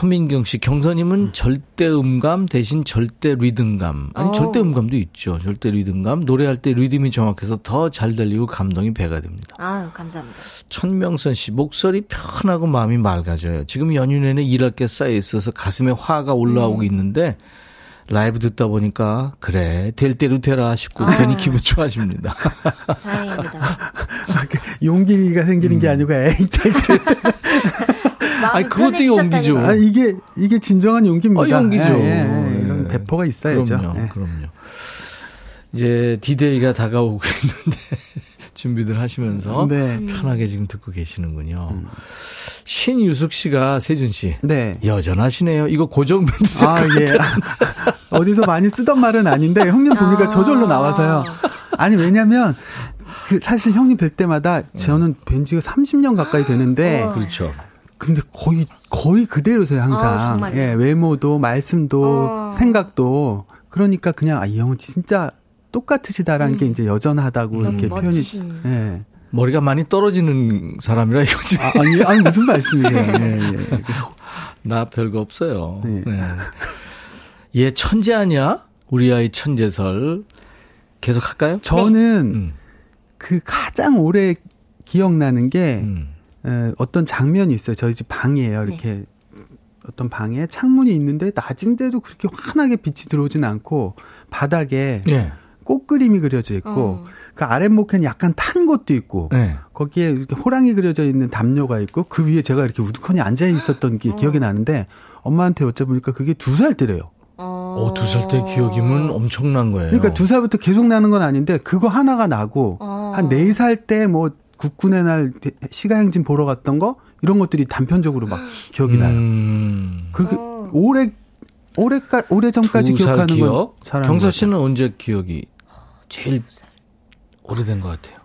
허민경 씨 경선님은 절대 음감 대신 절대 리듬감. 아니 절대 음감도 있죠. 절대 리듬감. 노래할 때 리듬이 정확해서 더 잘 들리고 감동이 배가 됩니다. 아유 감사합니다. 천명선 씨 목소리 편하고 마음이 맑아져요. 지금 연휴 내내 일할 게 쌓여 있어서 가슴에 화가 올라오고 있는데 라이브 듣다 보니까 그래 될 대로 되라 싶고 괜히 기분 좋아집니다. 다행입니다. 용기가 생기는 게 아니고 에이 될 대로. 아니 그것도 용기죠. 아, 이게 진정한 용기입니다. 아, 용기죠. 예, 예. 이런 배포가 있어야죠. 그럼요. 예. 그럼요. 이제 디데이가 다가오고 있는데 준비들 하시면서 네. 편하게 지금 듣고 계시는군요. 신유숙 씨가 세준 씨 네. 여전하시네요. 이거 고정 멘트 예. 어디서 많이 쓰던 말은 아닌데 형님 보니까 저절로 나와서요. 아니 왜냐면 그 사실 형님 뵐 때마다 저는 뵌 지가 30년 가까이 되는데 그렇죠. 근데 거의 그대로세요 항상. 예, 외모도 말씀도 생각도 그러니까 그냥 이 형은 진짜 똑같으시다라는 게 이제 여전하다고 이렇게 표현이. 예. 머리가 많이 떨어지는 사람이라 요즘. 아니 무슨 말씀이에요. 예, 예. 나 별거 없어요. 예. 네. 얘 천재 아니야? 우리 아이 천재설 계속 할까요? 저는 그 가장 오래 기억나는 게 어떤 장면이 있어요. 저희 집 방이에요. 이렇게 어떤 방에 창문이 있는데 낮인데도 그렇게 환하게 빛이 들어오진 않고 바닥에. 예. 꽃 그림이 그려져 있고 그 아랫목에는 약간 탄 것도 있고 거기에 이렇게 호랑이 그려져 있는 담요가 있고 그 위에 제가 이렇게 우두커니 앉아 있었던 게 기억이 나는데 엄마한테 여쭤보니까 그게 2살 때래요. 2살 때 기억이면 엄청난 거예요. 그러니까 2살부터 계속 나는 건 아닌데 그거 하나가 나고 한 4살 때 뭐 국군의 날 시가행진 보러 갔던 거 이런 것들이 단편적으로 막 기억이 나요. 그게 오래 전까지 기억하는 기억? 건 경서 씨는 언제 기억이? 제일 오래된 것 같아요.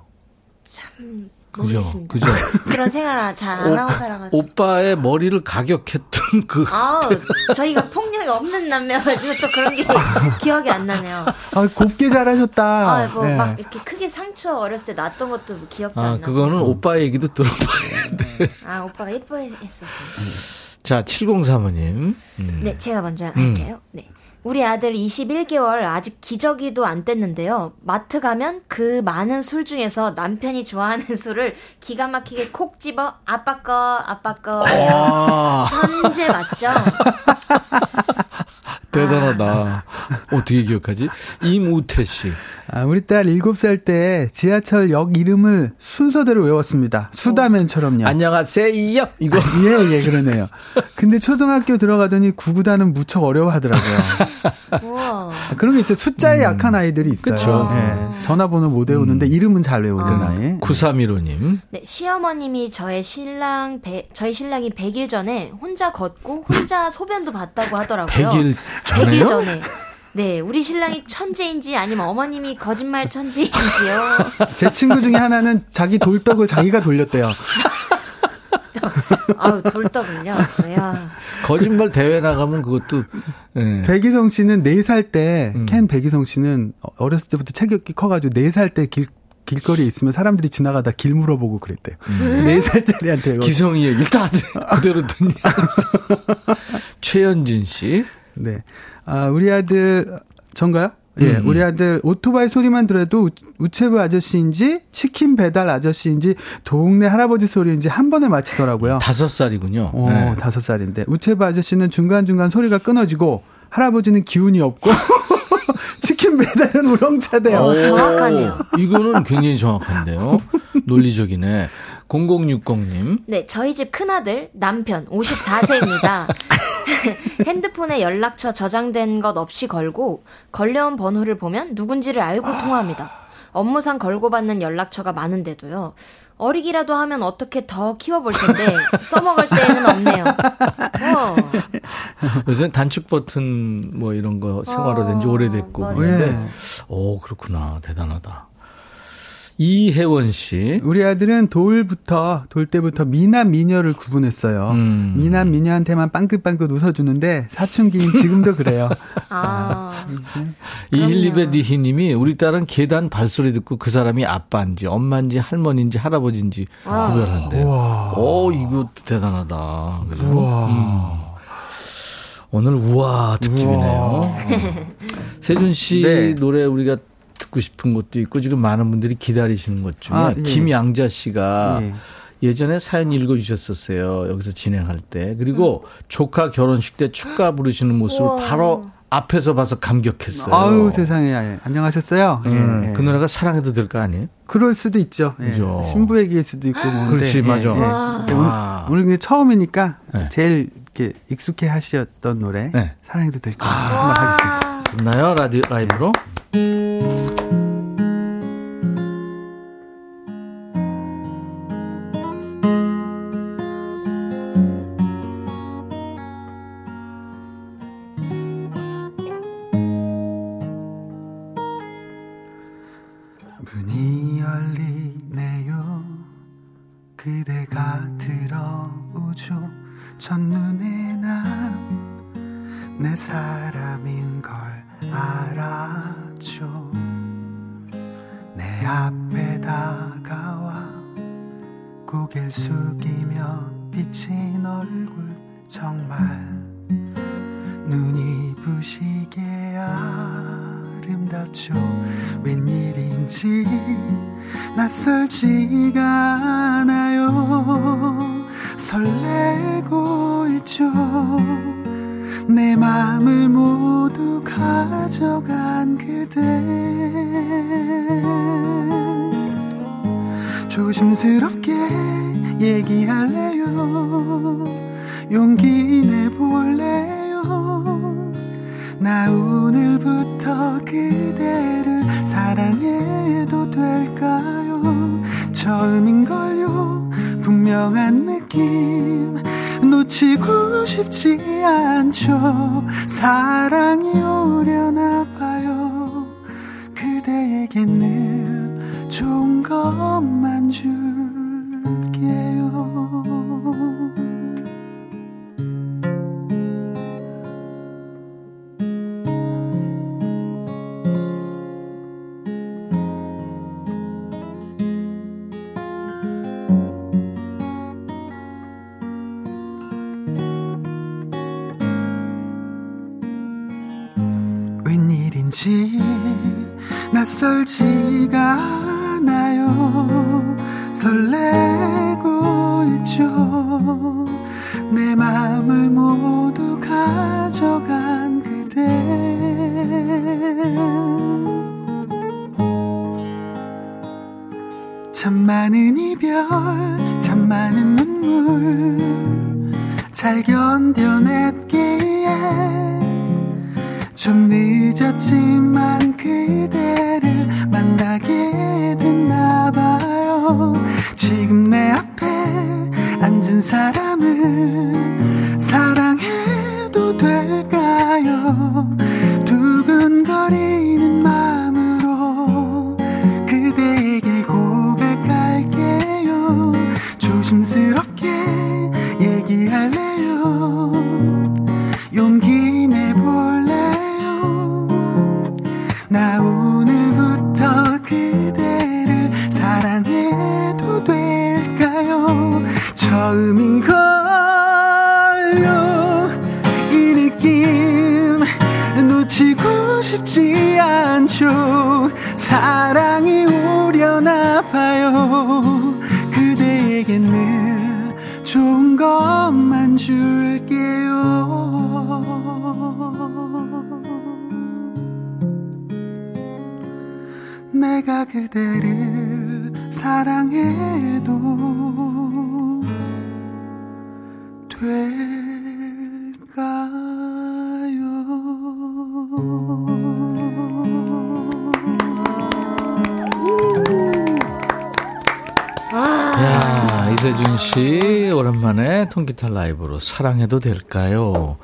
참 모르겠습니다. 그죠? 그런 생활을 잘 안 하고 살아가지고. 오빠의 머리를 가격했던 그. 저희가 폭력이 없는 남매여가지고 또 그런 게 기억이 안 나네요. 곱게 잘하셨다. 아이고 네. 막 이렇게 크게 상처 어렸을 때 났던 것도 기억도 안 나요. 그거는 오빠 얘기도 들어봐야 돼. 오빠가 예뻐했었어요. 자, 703호님. 네, 제가 먼저 할게요. 네. 우리 아들 21개월 아직 기저귀도 안 뗐는데요. 마트 가면 그 많은 술 중에서 남편이 좋아하는 술을 기가 막히게 콕 집어 아빠 거 천재 맞죠? 대단하다. 어떻게 기억하지? 임우태 씨. 우리 딸 7살 때 지하철 역 이름을 순서대로 외웠습니다. 수다맨처럼요. 안녕하세요. 이거. 예, 그러네요. 근데 초등학교 들어가더니 구구단은 무척 어려워하더라고요. 우와. 그런 게 있죠. 숫자에 약한 아이들이 있어요. 그렇죠. 네. 전화번호 못 외우는데 이름은 잘 외우는 아이. 9315님. 네, 시어머님이 저희 신랑이 100일 전에 혼자 걷고 혼자 소변도 봤다고 하더라고요. 100일 전에. 네, 우리 신랑이 천재인지 아니면 어머님이 거짓말 천재인지요. 제 친구 중에 하나는 자기 돌떡을 자기가 돌렸대요. 돌떡은요? 거짓말 대회 나가면 그것도. 네. 백이성 씨는 4살 때, 캔 백이성 씨는 어렸을 때부터 체격이 커가지고 4살 때 길거리에 있으면 사람들이 지나가다 길 물어보고 그랬대요. 4살짜리한테. 기성이 얘기를 다 그대로 듣니. 최현진 씨. 네. 우리 아들, 전가요? 예, 우리 아들 오토바이 소리만 들어도 우체부 아저씨인지 치킨 배달 아저씨인지 동네 할아버지 소리인지 한 번에 맞히더라고요. 5살이군요. 5살인데 우체부 아저씨는 중간중간 소리가 끊어지고 할아버지는 기운이 없고 치킨 배달은 우렁차대요. 정확하네요. 이거는 굉장히 정확한데요. 논리적이네. 0060님. 네, 저희 집 큰아들 남편 54세입니다. 핸드폰에 연락처 저장된 것 없이 걸고 걸려온 번호를 보면 누군지를 알고 통화합니다. 업무상 걸고 받는 연락처가 많은데도요. 어리기라도 하면 어떻게 더 키워볼 텐데 써먹을 데는 없네요. 요새 단축 버튼 뭐 이런 거 생활화된 지 오래됐고 그런데 그렇구나. 대단하다. 이혜원 씨. 우리 아들은 돌 때부터 미남 미녀를 구분했어요. 미남 미녀한테만 빵긋빵긋 웃어주는데 사춘기인 지금도 그래요. 이힐리베 니히님이 우리 딸은 계단 발소리 듣고 그 사람이 아빠인지 엄마인지 할머니인지 할아버지인지 구별한대요. 이거 대단하다. 그죠? 오늘 우와 특집이네요. 세준 씨 네. 노래 우리가 듣고 싶은 것도 있고 지금 많은 분들이 기다리시는 것 중에 예. 김양자 씨가 예전에 사연 읽어주셨었어요. 여기서 진행할 때. 그리고 조카 결혼식 때 축가 부르시는 모습을 바로 앞에서 봐서 감격했어요. 아유, 세상에. 예. 안녕하셨어요? 예. 그 노래가 사랑해도 될 거 아니에요? 그럴 수도 있죠. 예. 그렇죠. 신부에게일 수도 있고. 그렇지, 예. 맞아. 예. 오늘 처음이니까 예. 제일 이렇게 익숙해 하셨던 노래, 예. 사랑해도 될 거 아니에요? 한번 하겠습니다. 좋나요? 라디오 라이브로? 예. 낯설지가 않아요. 설레고 있죠. 내 마음을 모두 가져간 그대. 참 많은 이별, 참 많은 눈물 잘 견뎌냈기에 좀 늦었지만 그대를 만나게 됐나봐요. 지금 내 앞에 앉은 사람을 사랑해도 될까요? 두근거리는 마음으로 그대에게 고백할게요. 조심스럽게 얘기할래요. 용기 내볼 나 오늘부터 그대를 사랑해도 될까요? 처음인걸요. 이 느낌 놓치고 싶지 않죠. 사랑이 오려나 봐요. 그대에게 늘 좋은 것만 줄게요. 내가 그대를 사랑해도 될까요? 야, 이세준 씨 오랜만에 통기타 라이브로 사랑해도 될까요?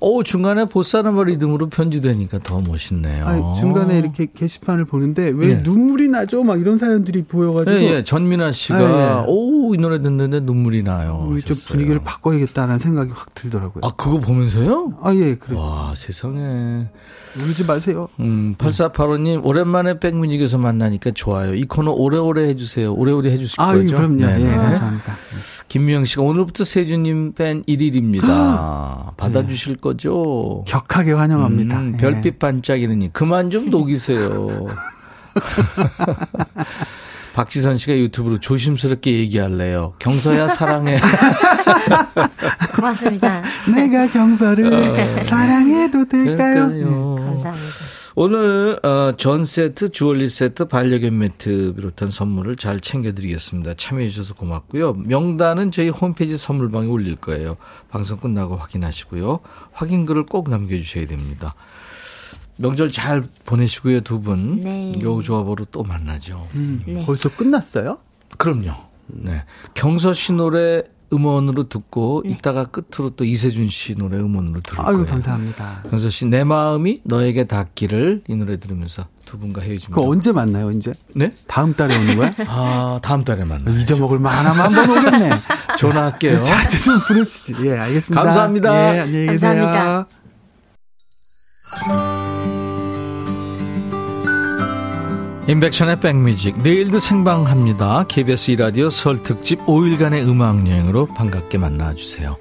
오, 중간에 보사노바 리듬으로 편지되니까 더 멋있네요. 아니, 중간에 이렇게 게시판을 보는데 왜 예. 눈물이 나죠? 막 이런 사연들이 보여가지고. 예, 예. 전민아 씨가 아, 예. 오, 이 노래 듣는데 눈물이 나요. 좀 분위기를 바꿔야겠다는 생각이 확 들더라고요. 아, 그거 보면서요? 아, 예, 그래요. 와, 세상에. 울지 마세요. 8485님, 오랜만에 백뮤직에서 만나니까 좋아요. 이 코너 오래오래 해주세요. 오래오래 해주실 거죠? 아유, 그럼요. 네, 예, 네. 감사합니다. 김미영 씨가 오늘부터 세준님 팬 1일입니다. 받아주실 네. 거죠? 격하게 환영합니다. 네. 별빛 반짝이는 님, 그만 좀 녹이세요. 박지선 씨가 유튜브로 조심스럽게 얘기할래요. 경서야 사랑해. 고맙습니다. 내가 경서를 사랑해도 될까요? 네, 감사합니다. 오늘 전 세트, 주얼리 세트, 반려견 매트 비롯한 선물을 잘 챙겨드리겠습니다. 참여해 주셔서 고맙고요. 명단은 저희 홈페이지 선물방에 올릴 거예요. 방송 끝나고 확인하시고요. 확인글을 꼭 남겨주셔야 됩니다. 명절 잘 보내시고요, 두 분. 네. 요 조합으로 또 만나죠. 네. 벌써 끝났어요? 그럼요. 네. 경서 씨 노래 음원으로 듣고 네. 이따가 끝으로 또 이세준 씨 노래 음원으로 들을 거예요. 아유, 감사합니다. 경서 씨, 내 마음이 너에게 닿기를 이 노래 들으면서 두 분과 헤어집니다. 그거 언제 만나요, 이제? 네? 다음 달에 오는 거야? 아, 다음 달에 만나요. 잊어먹을 만하면 한번 오겠네. 전화할게요. 자주 좀 부르시지. 예, 알겠습니다. 감사합니다. 예, 안녕히 계세요. 감사합니다. 임백천의 백뮤직 내일도 생방합니다. KBS E라디오 설 특집 5일간의 음악여행으로 반갑게 만나주세요.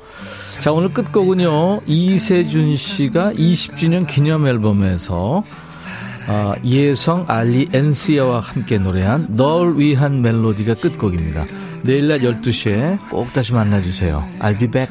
자, 오늘 끝곡은요, 이세준 씨가 20주년 기념 앨범에서 예성, 알리, 엔시아와 함께 노래한 널 위한 멜로디가 끝곡입니다. 내일 낮 12시에 꼭 다시 만나주세요. I'll be back.